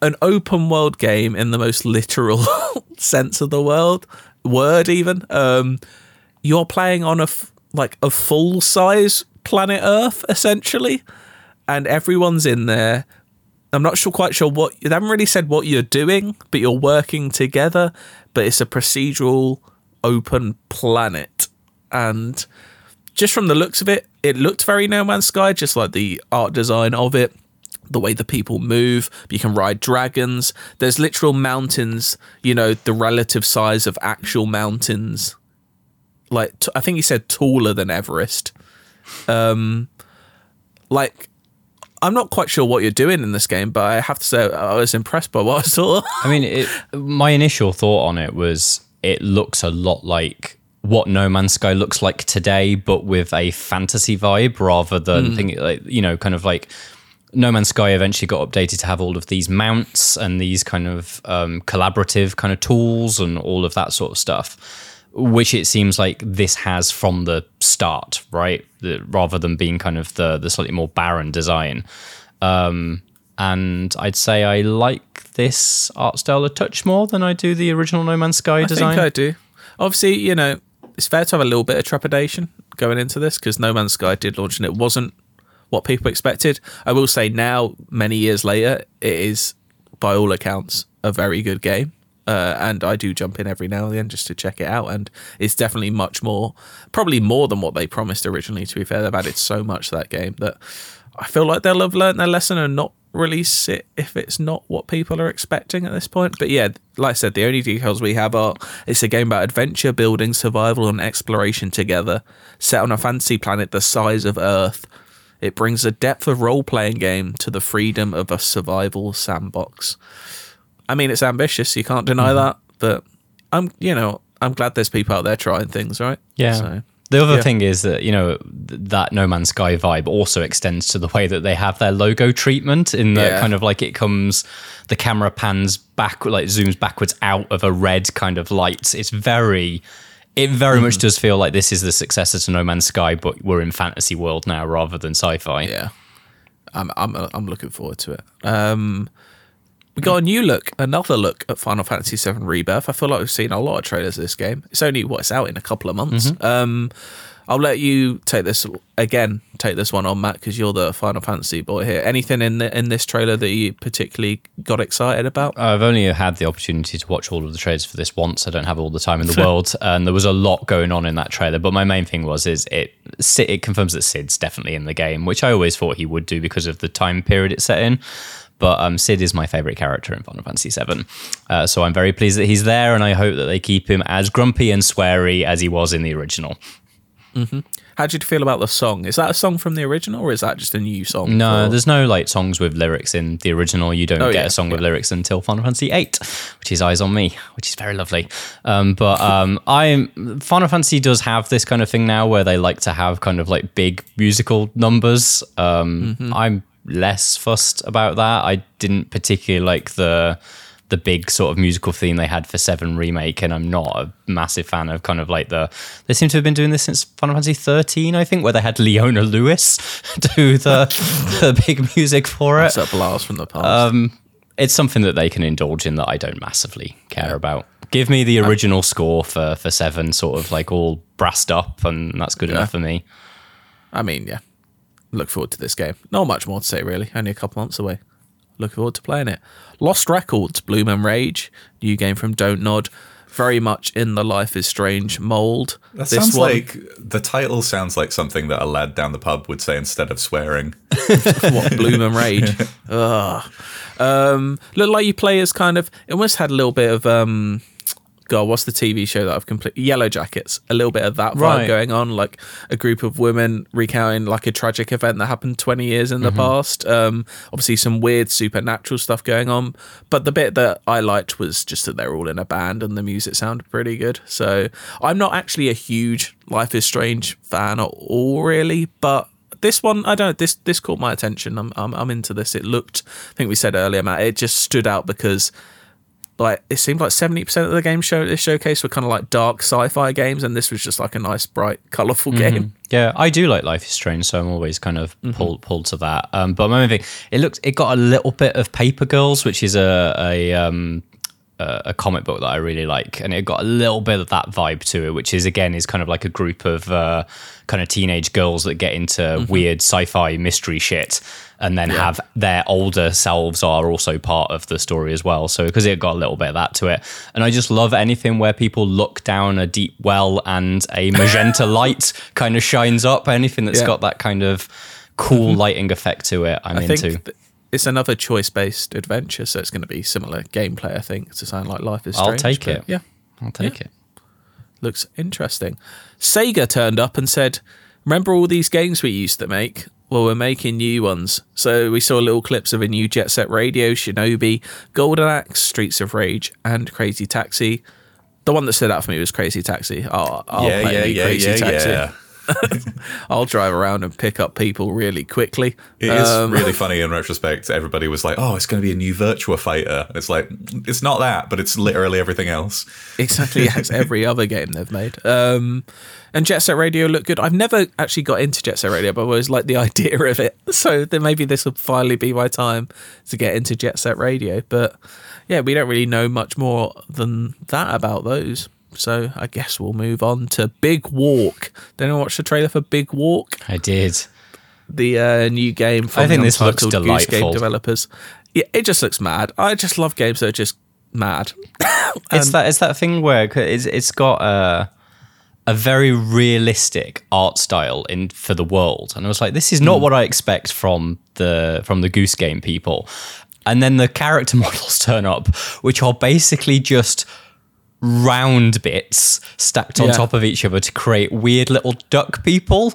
an open world game in the most literal sense of the world, word even. Um, you're playing on a f- like a full-size planet Earth, essentially, and everyone's in there. I'm not sure, quite sure what... They haven't really said what you're doing, but you're working together, but it's a procedural open planet. And just from the looks of it, it looked very No Man's Sky, just like the art design of it, the way the people move. You can ride dragons. There's literal mountains, you know, the relative size of actual mountains. Like, t- I think he said taller than Everest. Um, like... I'm not quite sure what you're doing in this game, but I have to say I was impressed by what I saw. I mean, it, my initial thought on it was it looks a lot like what No Man's Sky looks like today, but with a fantasy vibe rather than mm. thing, like, you know, kind of like No Man's Sky eventually got updated to have all of these mounts and these kind of um, collaborative kind of tools and all of that sort of stuff, which it seems like this has from the start, right? The, rather than being kind of the, the slightly more barren design. Um, and I'd say I like this art style a touch more than I do the original No Man's Sky I design. I think I do. Obviously, you know, it's fair to have a little bit of trepidation going into this because No Man's Sky did launch and it wasn't what people expected. I will say now, many years later, it is, by all accounts, a very good game. Uh, and I do jump in every now and then just to check it out, and it's definitely much more, probably more than what they promised originally, to be fair. They've added so much to that game that I feel like they'll have learned their lesson and not release it if it's not what people are expecting at this point. But yeah, like I said, the only details we have are it's a game about adventure, building, survival and exploration together, set on a fantasy planet the size of Earth. It brings a depth of role-playing game to the freedom of a survival sandbox. I mean, it's ambitious. You can't deny mm. that. But I'm, you know, I'm glad there's people out there trying things, right? Yeah. So, the other yeah. thing is that, you know, that No Man's Sky vibe also extends to the way that they have their logo treatment in the yeah. kind of like it comes, the camera pans back, like zooms backwards out of a red kind of light. It's very, it very mm. much does feel like this is the successor to No Man's Sky, but we're in fantasy world now rather than sci-fi. Yeah. I'm, I'm, I'm looking forward to it. Um, We got a new look, another look at Final Fantasy seven Rebirth. I feel like we've seen a lot of trailers of this game. It's only what's out in a couple of months. Mm-hmm. Um, I'll let you take this again. Take this one on, Matt, because you're the Final Fantasy boy here. Anything in the, in this trailer that you particularly got excited about? I've only had the opportunity to watch all of the trailers for this once. I don't have all the time in the world, and there was a lot going on in that trailer. But my main thing was is it it confirms that Sid's definitely in the game, which I always thought he would do because of the time period it's set in. But um, Sid is my favourite character in Final Fantasy seven. Uh, so I'm very pleased that he's there, and I hope that they keep him as grumpy and sweary as he was in the original. Mm-hmm. How did you feel about the song? Is that a song from the original, or is that just a new song? No, or? There's no like songs with lyrics in the original. You don't oh, get yeah, a song yeah. with lyrics until Final Fantasy eight, which is Eyes on Me, which is very lovely. Um, but um, I'm Final Fantasy does have this kind of thing now where they like to have kind of like big musical numbers. Um, mm-hmm. I'm less fussed about that. I didn't particularly like the the big sort of musical theme they had for seven Remake, and I'm not a massive fan of kind of like the they seem to have been doing this since Final Fantasy thirteen, I think, where they had Leona Lewis do the the big music for it. That's a blast from the past. Um, it's something that they can indulge in that I don't massively care yeah. about. Give me the original score for for seven, sort of like all brassed up, and that's good yeah. enough for me. I mean, yeah. Look forward to this game. Not much more to say, really. Only a couple months away. Look forward to playing it. Lost Records, Bloom and Rage, new game from Don't Nod, very much in the Life is Strange mould. That this sounds one, like the title sounds like something that a lad down the pub would say instead of swearing. What, Bloom and Rage? Ugh. Um, looked like you play as kind of. It almost had a little bit of. Um, God, what's the T V show that I've completed? Yellow Jackets. A little bit of that vibe right. going on, like a group of women recounting like a tragic event that happened twenty years in the mm-hmm. past. Um, obviously, some weird supernatural stuff going on. But the bit that I liked was just that they're all in a band and the music sounded pretty good. So I'm not actually a huge Life is Strange fan at all, really, but this one, I don't. This this caught my attention. I'm I'm, I'm into this. It looked. I think we said earlier, Matt. It just stood out because. Like it seemed like seventy percent of the games show this showcase were kind of like dark sci-fi games, and this was just like a nice, bright, colourful mm-hmm. game. Yeah, I do like Life is Strange, so I'm always kind of mm-hmm. pulled pulled to that. Um, but my main thing, it looks it got a little bit of Paper Girls, which is a a, um, a a comic book that I really like, and it got a little bit of that vibe to it, which is again is kind of like a group of uh, kind of teenage girls that get into mm-hmm. weird sci-fi mystery shit. And then yeah. have their older selves are also part of the story as well. So because it got a little bit of that to it. And I just love anything where people look down a deep well and a magenta light kind of shines up. Anything that's yeah. got that kind of cool mm-hmm. lighting effect to it, I'm I into. Think th- it's another choice-based adventure, so it's going to be similar gameplay, I think, to sound like Life is Strange. I'll take it. Yeah. I'll take yeah. it. Looks interesting. Sega turned up and said, remember all these games we used to make? Well, we're making new ones. So we saw little clips of a new Jet Set Radio, Shinobi, Golden Axe, Streets of Rage, and Crazy Taxi. The one that stood out for me was Crazy Taxi. I'll, I'll yeah, play yeah, yeah, Crazy yeah, Taxi. Yeah. I'll drive around and pick up people really quickly. It um, is really funny in retrospect. Everybody was like, oh, it's going to be a new Virtua Fighter. And it's like, it's not that, but it's literally everything else. Exactly. It's every other game they've made. Um, and Jet Set Radio looked good. I've never actually got into Jet Set Radio, but I always like the idea of it. So then maybe this will finally be my time to get into Jet Set Radio. But yeah, we don't really know much more than that about those. So I guess we'll move on to Big Walk. Did anyone watch the trailer for Big Walk? I did. The uh, new game from I think the this looks delightful. Goose Game developers. Yeah, it just looks mad. I just love games that are just mad. it's that it's that thing where it's it's got a a very realistic art style in for the world, and I was like, this is not mm. what I expect from the from the Goose Game people. And then the character models turn up, which are basically just round bits stacked on yeah. top of each other to create weird little duck people.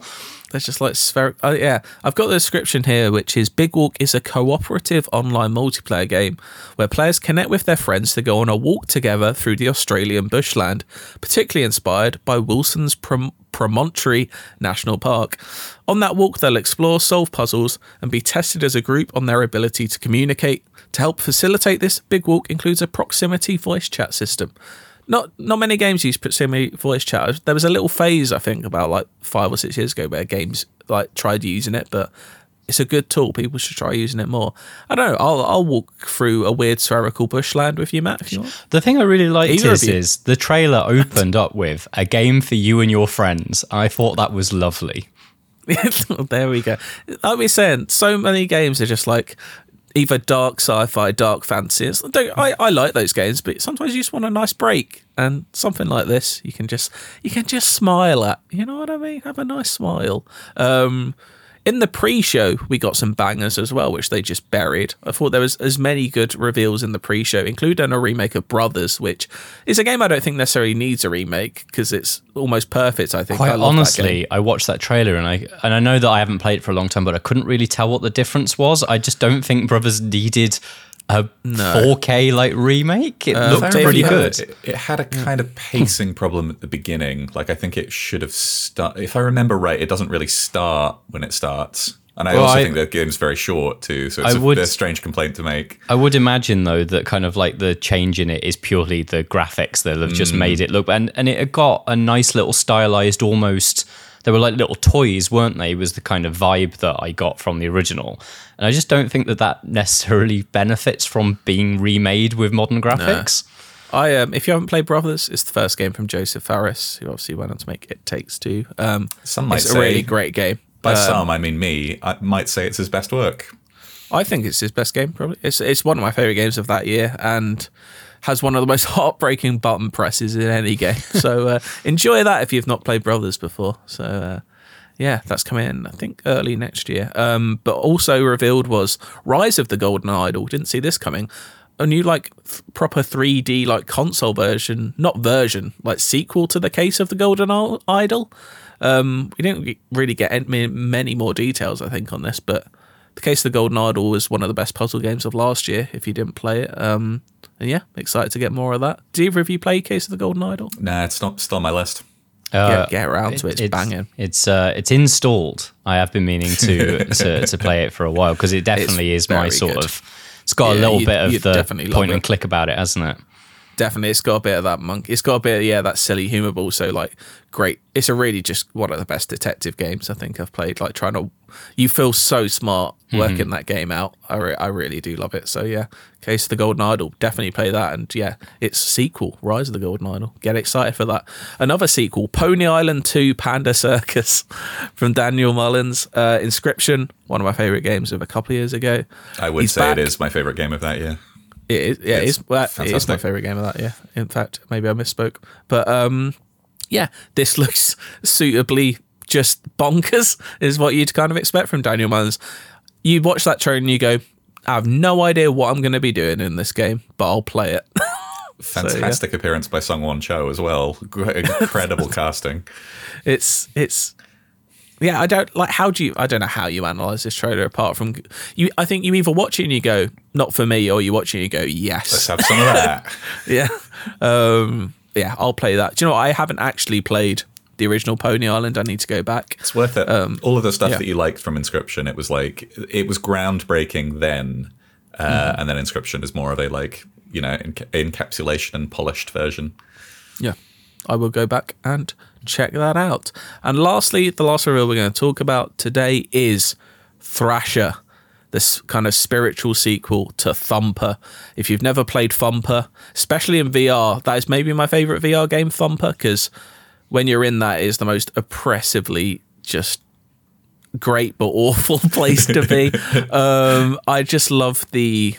That's just like spheric. Oh, yeah. I've got the description here, which is Big Walk is a cooperative online multiplayer game where players connect with their friends to go on a walk together through the Australian bushland, particularly inspired by Wilson's Prom- Promontory National Park. On that walk, they'll explore, solve puzzles, and be tested as a group on their ability to communicate. To help facilitate this, Big Walk includes a proximity voice chat system. Not not many games use proximity voice chat. There was a little phase, I think, about like five or six years ago where games like tried using it, but it's a good tool. People should try using it more. I don't know. I'll I'll walk through a weird spherical bushland with you, Matt, if you want. The thing I really liked Either is, is the trailer opened up with a game for you and your friends. I thought that was lovely. There we go. Like we're saying, so many games are just like either dark sci-fi, dark fantasy. I, I like those games, but sometimes you just want a nice break, and something like this you can just you can just smile at. You know what I mean? Have a nice smile. Um, in the pre-show, we got some bangers as well, which they just buried. I thought there was as many good reveals in the pre-show, including a remake of Brothers, which is a game I don't think necessarily needs a remake because it's almost perfect, I think. Quite I honestly, I watched that trailer and I and I know that I haven't played it for a long time, but I couldn't really tell what the difference was. I just don't think Brothers needed a no. four K like remake. It uh, looked pretty good. Had, it had a kind of pacing problem at the beginning. Like I think it should have started. If I remember right, it doesn't really start when it starts. And I well, also I, think the game's very short too, so it's a, would, a strange complaint to make. I would imagine though that kind of like the change in it is purely the graphics that have mm. just made it look. And and it got a nice little stylized almost. They were like little toys, weren't they? Was the kind of vibe that I got from the original. And I just don't think that that necessarily benefits from being remade with modern graphics. Nah. I um, if you haven't played Brothers, it's the first game from Joseph Fares, who obviously went on to make It Takes Two. Um, some might it's say, a really great game. By um, some, I mean me. I might say it's his best work. I think it's his best game, probably. It's it's one of my favourite games of that year, and has one of the most heartbreaking button presses in any game. So uh, enjoy that if you've not played Brothers before. So uh, yeah, that's coming in, I think, early next year. Um, but also revealed was Rise of the Golden Idol. Didn't see this coming. A new like th- proper three D like console version, not version, like sequel to the case of the Golden o- Idol. Um, we didn't really get any, many more details, I think, on this, but The Case of the Golden Idol was one of the best puzzle games of last year, if you didn't play it. Um, and yeah, excited to get more of that. Did either of you play Case of the Golden Idol? Nah, it's not still on my list. Uh, get, get around it, to it, it's, it's banging. It's uh, it's installed. I have been meaning to to, to play it for a while, because it definitely it's is my sort good. of... It's got yeah, a little bit of the point and click about it, hasn't it? Definitely, it's got a bit of that monk. It's got a bit of, yeah, that silly humour, but also, like, great. It's a really just one of the best detective games I think I've played. Like, trying to, you feel so smart working mm-hmm. that game out. I, re- I really do love it. So, yeah, Case of the Golden Idol, definitely play that. And, yeah, it's sequel, Rise of the Golden Idol. Get excited for that. Another sequel, Pony Island two Panda Circus from Daniel Mullins. Uh, Inscription, one of my favourite games of a couple of years ago. I would He's say back. It is my favourite game of that year. It is, yeah, it's it is, it is my favourite game of that, yeah. In fact, maybe I misspoke. But, um, yeah, this looks suitably just bonkers, is what you'd kind of expect from Daniel Mullins. You watch that trailer and you go, I have no idea what I'm going to be doing in this game, but I'll play it. Fantastic so, yeah. appearance by Sung-won Cho as well. Incredible casting. It's It's... Yeah, I don't like. How do you? I don't know how you analyze this trailer apart from you. I think you either watch it and you go, "Not for me," or you watch it and you go, "Yes, let's have some of that." yeah, um, yeah, I'll play that. Do you know what? I haven't actually played the original Pony Island. I need to go back. It's worth it. Um, All of the stuff yeah. that you liked from Inscription, it was like it was groundbreaking then, uh, mm-hmm. and then Inscription is more of a like you know enca- encapsulation and polished version. Yeah. I will go back and check that out. And lastly, the last reveal we're going to talk about today is Thrasher, this kind of spiritual sequel to Thumper. If you've never played Thumper, especially in V R, that is maybe my favourite V R game, Thumper, because when you're in that, it's the most oppressively just great but awful place to be. um, I just love the...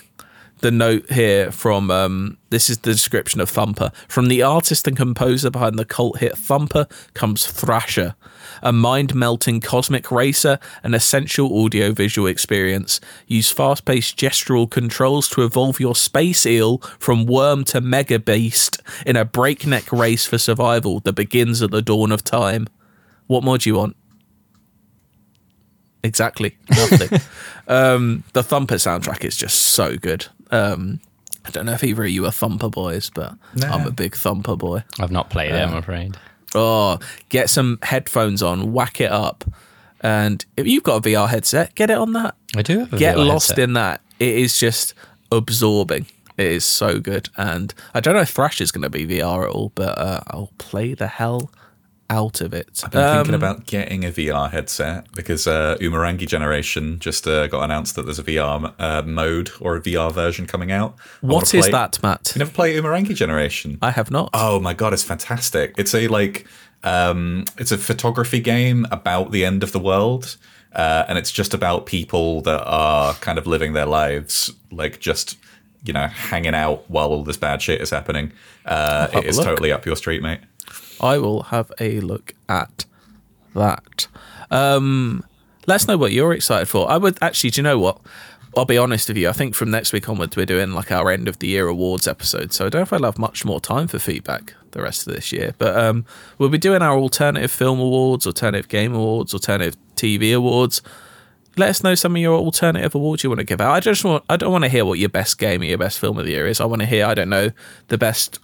The note here from, um, this is the description of Thumper. From the artist and composer behind the cult hit Thumper comes Thrasher, a mind-melting cosmic racer, an essential audio-visual experience. Use fast-paced gestural controls to evolve your space eel from worm to mega beast in a breakneck race for survival that begins at the dawn of time. What more do you want? Exactly. Nothing. um, the Thumper soundtrack is just so good. Um, I don't know if either of you are Thumper boys, but nah. I'm a big Thumper boy. I've not played uh, it, I'm afraid. Oh, get some headphones on, whack it up. And if you've got a V R headset, get it on that. I do have a Get V R lost headset. In that. It is just absorbing. It is so good. And I don't know if Thrash is going to be V R at all, but uh, I'll play the hell out of it. I've been um, thinking about getting a V R headset because uh, Umurangi Generation just uh, got announced that there's a V R uh, mode or a V R version coming out. What is play... that, Matt? You never play Umurangi Generation? I have not. Oh my god, it's fantastic. It's a like um, it's a photography game about the end of the world. Uh, and it's just about people that are kind of living their lives, like just, you know, hanging out while all this bad shit is happening. Uh, it is totally up your street, mate. I will have a look at that. Um, let us know what you're excited for. I would actually, do you know what? I'll be honest with you. I think from next week onwards, we're doing like our end of the year awards episode. So I don't know if I'll have much more time for feedback the rest of this year. But um, we'll be doing our alternative film awards, alternative game awards, alternative T V awards. Let us know some of your alternative awards you want to give out. I just want, I don't want to hear what your best game or your best film of the year is. I want to hear, I don't know, the best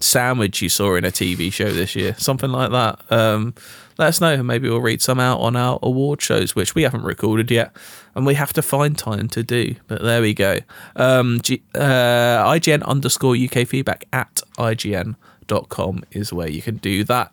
sandwich you saw in a T V show this year, something like that. Um, let us know, and maybe we'll read some out on our award shows, which we haven't recorded yet, and we have to find time to do. But there we go. Um, G- uh, I G N underscore U K feedback at I G N dot com is where you can do that.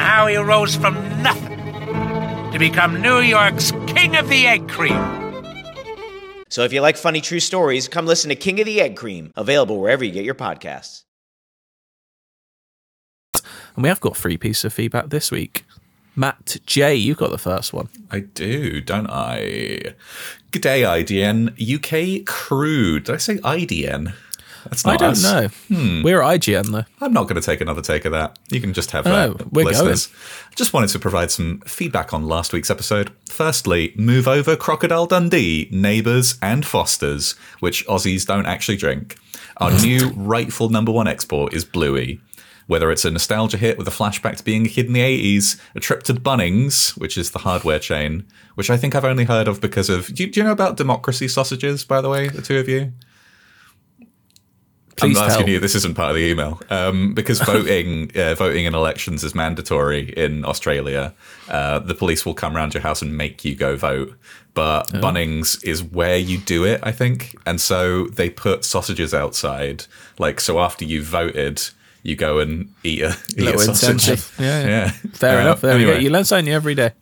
how he rose from nothing to become New York's King of the Egg Cream. So if you like funny true stories, come listen to King of the Egg Cream, available wherever you get your podcasts. And we have got three pieces of feedback this week. Matt J, you've got the first one. I do, don't I? G'day, I D N. U K crew. Did I say I D N? That's not I don't us. know. Hmm. We're I G N, though. I'm not going to take another take of that. You can just have that, oh, listeners. Going. Just wanted to provide some feedback on last week's episode. Firstly, move over Crocodile Dundee, Neighbours and Fosters, which Aussies don't actually drink. Our new rightful number one export is Bluey. Whether it's a nostalgia hit with a flashback to being a kid in the eighties, a trip to Bunnings, which is the hardware chain, which I think I've only heard of because of... Do you, do you know about democracy sausages, by the way, the two of you? Please I'm asking tell. you, this isn't part of the email, um, because voting uh, voting in elections is mandatory in Australia. Uh, the police will come round your house and make you go vote. But oh. Bunnings is where you do it, I think. And so they put sausages outside. Like, so after you voted, you go and eat a, eat a sausage. Yeah, yeah. yeah. Fair, Fair enough. There anyway. we go. You learn something every day.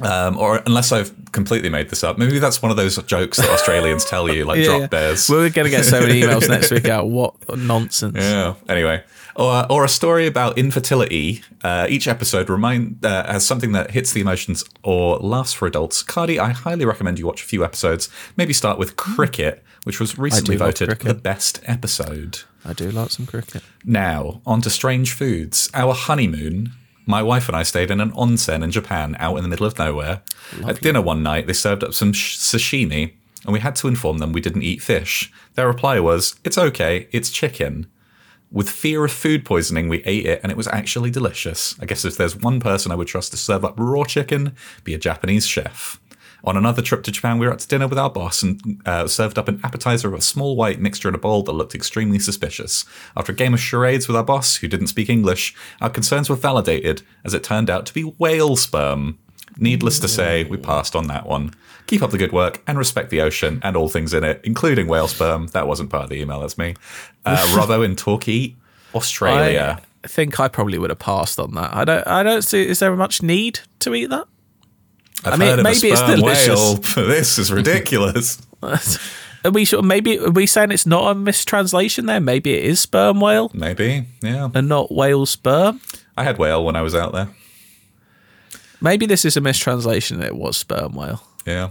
Um, or unless I've completely made this up, maybe that's one of those jokes that Australians tell you, like yeah, drop yeah. bears. We're going to get so many emails next week out. What nonsense. Yeah. Anyway, or or a story about infertility. Uh, each episode remind uh, has something that hits the emotions or laughs for adults. Cardi, I highly recommend you watch a few episodes. Maybe start with cricket, which was recently voted the best episode. I do like some cricket. Now on to strange foods. Our honeymoon. My wife and I stayed in an onsen in Japan, out in the middle of nowhere. Lovely. At dinner one night, they served up some sh- sashimi, and we had to inform them we didn't eat fish. Their reply was, "It's okay, it's chicken." With fear of food poisoning, we ate it, and it was actually delicious. I guess if there's one person I would trust to serve up raw chicken, be a Japanese chef. On another trip to Japan, we were out to dinner with our boss and uh, served up an appetizer of a small white mixture in a bowl that looked extremely suspicious. After a game of charades with our boss, who didn't speak English, our concerns were validated, as it turned out to be whale sperm. Needless to say, we passed on that one. Keep up the good work and respect the ocean and all things in it, including whale sperm. That wasn't part of the email, that's me. Uh, Robbo in Torquay, Australia. I think I probably would have passed on that. I don't, I don't see, is there much need to eat that? I've I mean, heard of maybe a sperm it's delicious. Whale. This is ridiculous. Are we sure? Maybe are we saying it's not a mistranslation there? Maybe it is sperm whale. Maybe, yeah, and not whale sperm. I had whale when I was out there. Maybe this is a mistranslation. It was sperm whale. Yeah,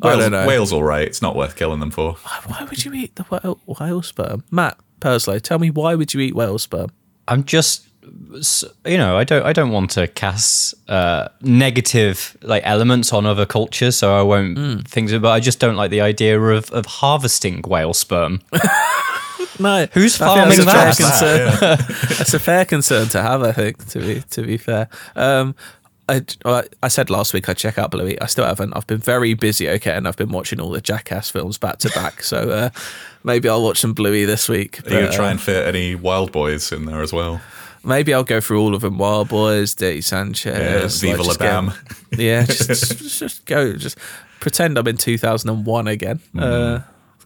whales, I don't know. Whale's all right. It's not worth killing them for. Why, why would you eat the whale, whale sperm, Matt Perslow? Tell me, why would you eat whale sperm? I'm just you know, I don't I don't want to cast uh, negative like elements on other cultures, so I won't mm. think about. I just don't like the idea of of harvesting whale sperm. No, who's farming that's that? That's, that yeah. That's a fair concern to have, I think. To be to be fair, um, I I said last week I'd check out Bluey. I still haven't. I've been very busy, okay, and I've been watching all the Jackass films back to back. So uh, maybe I'll watch some Bluey this week. But, are you gonna try and fit any Wild Boys in there as well? Maybe I'll go through all of them. Wild Boys, Dirty Sanchez, yeah, Viva La Bam. Yeah, just, just just go. Just pretend I'm in two thousand one again. Mm. Uh,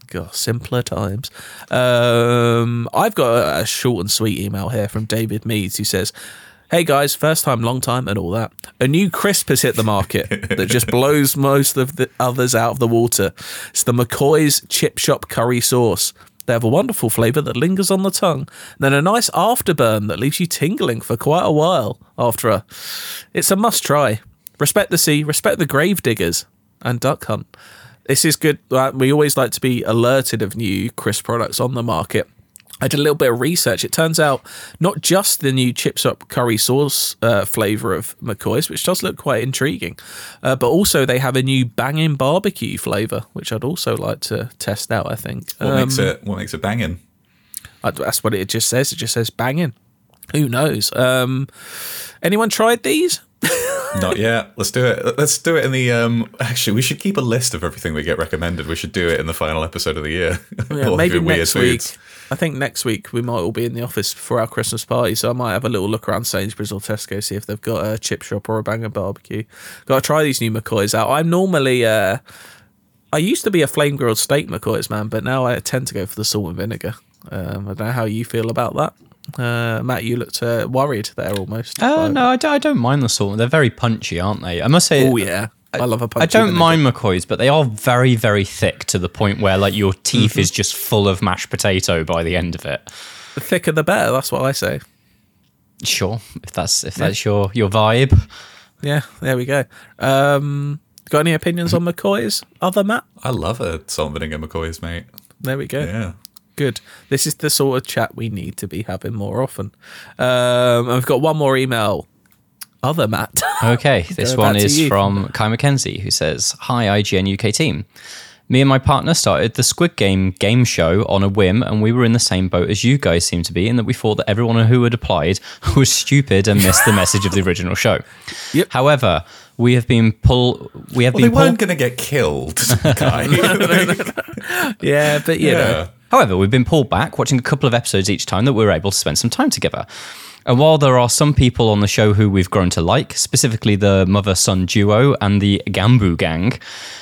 God, simpler times. Um, I've got a, a short and sweet email here from David Meads who says, "Hey guys, first time, long time, and all that. A new crisp has hit the market that just blows most of the others out of the water. It's the McCoy's Chip Shop Curry Sauce. They have a wonderful flavour that lingers on the tongue, then a nice afterburn that leaves you tingling for quite a while after a... It's a must try. Respect the sea, respect the grave diggers, and duck hunt." This is good. We always like to be alerted of new crisp products on the market. I did a little bit of research. It turns out not just the new Chip Shop curry sauce uh, flavour of McCoy's, which does look quite intriguing, uh, but also they have a new banging barbecue flavour, which I'd also like to test out, I think. What um, makes it What makes it banging? That's what it just says. It just says banging. Who knows? Um, anyone tried these? Not yet. Let's do it. Let's do it in the. Um, actually, we should keep a list of everything we get recommended. We should do it in the final episode of the year. Yeah, maybe next week. Foods. I think next week we might all be in the office for our Christmas party, so I might have a little look around Sainsbury's or Tesco, see if they've got a chip shop or a banger barbecue. Got to try these new McCoys out. I'm normally. Uh, I used to be a flame grilled steak McCoys man, but now I tend to go for the salt and vinegar. Um, I don't know how you feel about that. Uh, Matt, you looked uh, worried there almost. Oh uh, no, I don't, I don't mind the salt. They're very punchy, aren't they? I must say. Oh yeah, I, I love a punchy. I don't mind McCoy's, but they are very, very thick to the point where like your teeth mm-hmm. is just full of mashed potato by the end of it. The thicker the better. That's what I say. Sure, if that's if yeah. that's your your vibe. Yeah, there we go. Um, got any opinions on McCoy's? Other Matt, I love a salt and vinegar McCoy's, mate. There we go. Yeah. Good. This is the sort of chat we need to be having more often. Um, I've got one more email. Other Matt. Okay, this one is from Kai McKenzie, who says, "Hi, I G N U K team. Me and my partner started the Squid Game game show on a whim, and we were in the same boat as you guys seem to be, in that we thought that everyone who had applied was stupid and missed the message of the original show. Yep. However, we have been pull. We have well, been. They pull- weren't going to get killed, Kai. no, no, no, no. Yeah, but you yeah. know. However, we've been pulled back, watching a couple of episodes each time that we were able to spend some time together. And while there are some people on the show who we've grown to like, specifically the mother-son duo and the Gambu gang,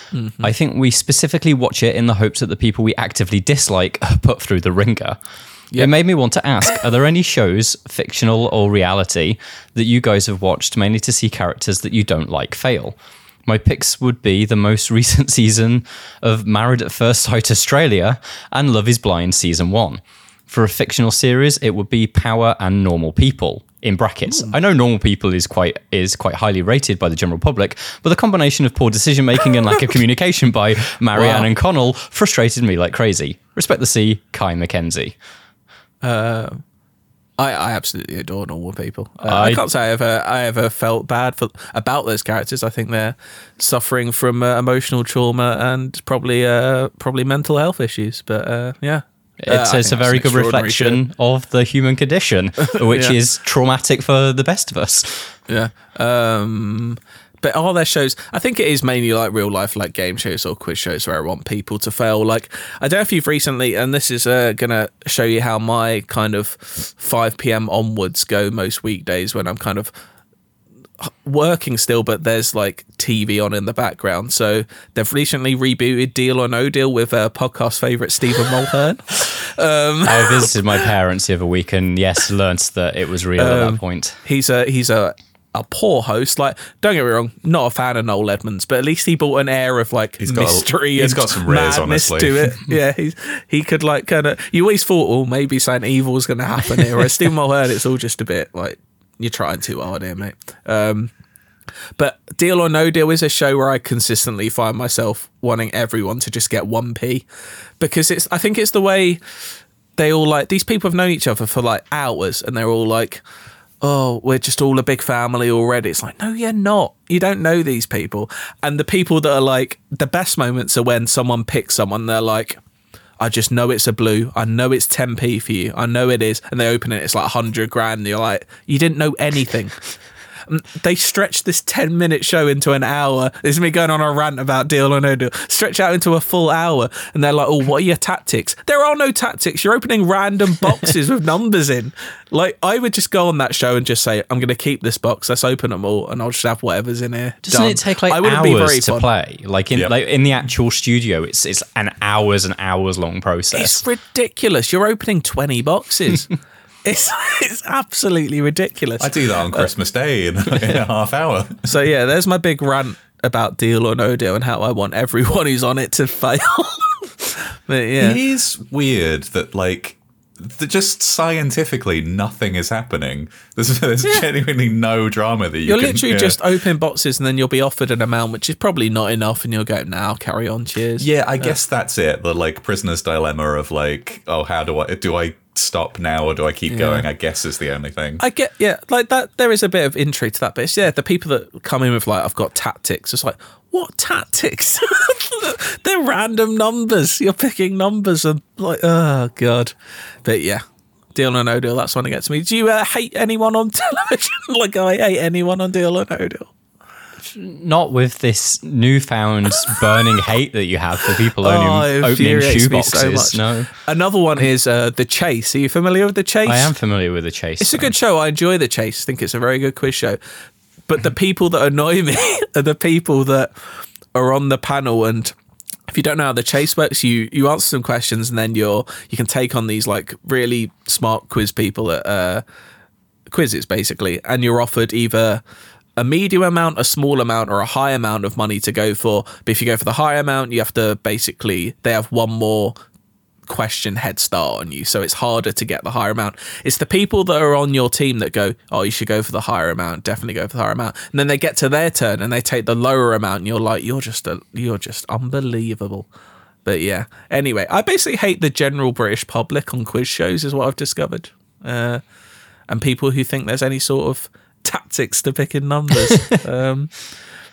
mm-hmm. I think we specifically watch it in the hopes that the people we actively dislike are put through the ringer. Yep. It made me want to ask, are there any shows, fictional or reality, that you guys have watched mainly to see characters that you don't like fail? My picks would be the most recent season of Married at First Sight Australia and Love is Blind Season one. For a fictional series, it would be Power and Normal People, in brackets. Ooh. I know Normal People is quite is quite highly rated by the general public, but the combination of poor decision-making and lack of communication by Marianne wow. and Connell frustrated me like crazy. Respect the sea, Kai McKenzie. Uh, I, I absolutely adore Normal People. Uh, I, I can't say I ever I ever felt bad for about those characters. I think they're suffering from uh, emotional trauma and probably uh, probably mental health issues. But uh, yeah, it's, uh, it's a very good reflection shit. of the human condition, which yeah. is traumatic for the best of us. Yeah. Um, But are there shows? I think it is mainly like real life, like game shows or quiz shows where I want people to fail. Like, I don't know if you've recently, and this is uh, going to show you how my kind of five p.m. onwards go most weekdays when I'm kind of working still, but there's like T V on in the background. So they've recently rebooted Deal or No Deal with uh, podcast favourite Stephen Mulhern. Um, I visited my parents the other week and yes, learnt that it was real um, at that point. He's a, he's a, a poor host. Like, don't get me wrong, not a fan of Noel Edmonds, but at least he brought an air of like he's mystery got, he's and got some rares, madness honestly. to it. Yeah, he's, he could like kind of. You always thought, oh, maybe something evil is going to happen here. Whereas Steve Mulhern, it's all just a bit like you're trying too hard here, mate. Um, but Deal or No Deal is a show where I consistently find myself wanting everyone to just get one p, because it's. I think it's the way they all like these people have known each other for like hours, and they're all like. oh, we're just all a big family already. It's like, no, you're not. You don't know these people. And the people that are like, the best moments are when someone picks someone, they're like, I just know it's a blue. I know it's ten p for you. I know it is. And they open it, it's like a hundred grand. And you're like, you didn't know anything. They stretch this ten minute show into an hour. This is me going on a rant about deal or no deal. Stretch out into a full hour. And they're like, oh, what are your tactics? There are no tactics. You're opening random boxes with numbers in. Like, I would just go on that show and just say, I'm going to keep this box. Let's open them all. And I'll just have whatever's in here. Doesn't done. It take like hours be very to fun. Play? Like in, yep. like in the actual studio, it's it's an hours and hours long process. It's ridiculous. You're opening twenty boxes. It's it's absolutely ridiculous. I do that on Christmas Day in, in a half hour. So yeah, there's my big rant about Deal or No Deal and how I want everyone who's on it to fail. But yeah, it is weird that like that just scientifically nothing is happening. There's, there's yeah. genuinely no drama that you you're can, literally yeah. just open boxes and then you'll be offered an amount which is probably not enough and you'll go, now carry on, cheers. Yeah, I yeah. guess that's it. The like prisoner's dilemma of like, oh, how do I do I stop now or do I keep yeah. going, I guess is the only thing. I get, yeah, like that, there is a bit of intrigue to that, but it's, yeah, the people that come in with like, I've got tactics, it's like, what tactics? They're random numbers, you're picking numbers and like, oh God. But yeah, Deal or No Deal, that's one that gets me. Do you uh, hate anyone on television? Like I hate anyone on Deal or No Deal. Not with this newfound burning hate that you have for people owning, oh, opening shoeboxes. So no. Another one is uh, The Chase. Are you familiar with The Chase? I am familiar with The Chase. It's so. A good show. I enjoy The Chase. I think it's a very good quiz show. But the people that annoy me are the people that are on the panel, and if you don't know how The Chase works, you you answer some questions and then you're you can take on these like really smart quiz people at uh, quizzes basically, and you're offered either a medium amount, a small amount, or a high amount of money to go for. But if you go for the high amount, you have to basically, they have one more question head start on you. So it's harder to get the higher amount. It's the people that are on your team that go, oh, you should go for the higher amount. Definitely go for the higher amount. And then they get to their turn and they take the lower amount. And you're like, you're just, a, you're just unbelievable. But yeah, anyway, I basically hate the general British public on quiz shows is what I've discovered. Uh, and people who think there's any sort of tactics to pick in numbers. um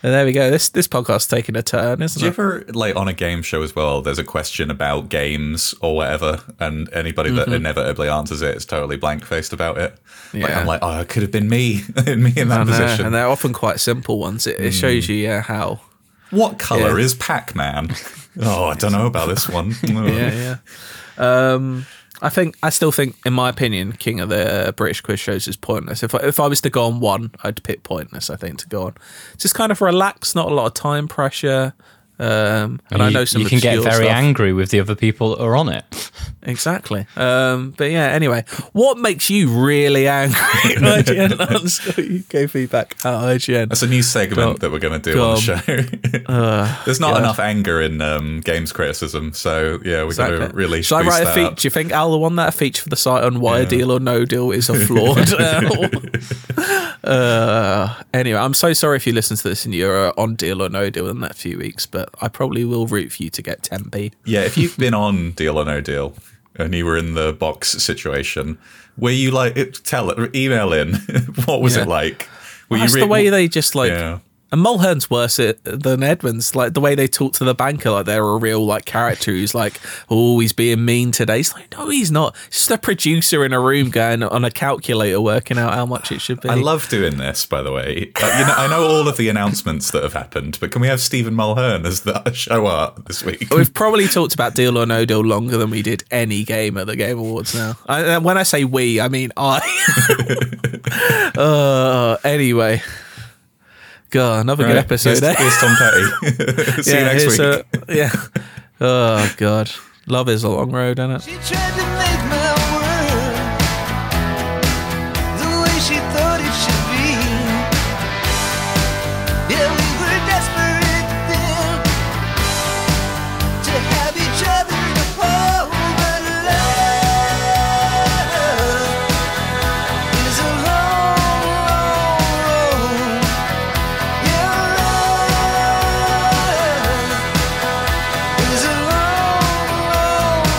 and there we go. This this podcast's taking a turn, isn't it? Do you ever, like on a game show as well, there's a question about games or whatever, and anybody mm-hmm. that inevitably answers it is totally blank faced about it. Yeah. Like, I'm like, oh, it could have been me, me in that position. And they're often quite simple ones. It, mm. it shows you yeah, how. What colour yeah. is Pac-Man? Oh, I don't know about this one. yeah, yeah. Um. I think I still think, in my opinion, King of the British Quiz Shows is Pointless. If I, if I was to go on one, I'd pick Pointless. I think to go on, it's just kind of relaxed, not a lot of time pressure. Um, and you, I know some you can get very stuff. Angry with the other people that are on it. Exactly. Um, but yeah, anyway, what makes you really angry? I G N U K feedback at I G N. That's a new segment God, that we're going to do God. on the show. uh, There's not yeah. enough anger in um, games criticism, so yeah, we're exactly. going to really. Should I write a feature? Do you think Al, the one that a feature for the site on why yeah. a deal or no deal is a flawed? uh, anyway, I'm so sorry if you listen to this and you're on Deal or No Deal in that few weeks, but I probably will root for you to get ten p. Yeah, if you've been on Deal or No Deal and you were in the box situation, were you like, tell it, email in, what was yeah. it like? Were That's you re- the way they just like, yeah. and Mulhern's worse it, than Edmonds, like the way they talk to the banker, like they're a real like character who's like, oh, he's being mean today. It's like, no, he's not. It's just a producer in a room going on a calculator working out how much it should be. I love doing this, by the way. Uh, you know, I know all of the announcements that have happened, but can we have Stephen Mulhern as the show art this week? We've probably talked about Deal or No Deal longer than we did any game at the Game Awards now. I, when I say we, I mean I. uh, anyway. God, another right. good episode. Here's, eh? here's Tom Petty. See yeah, you next week. A, yeah. Oh, God. Love is a long road, isn't it? She tried to make my world the way she thought it should be. Yeah, we were desperate then to have each other in a whole but love is a long, long road. Is a long, long road.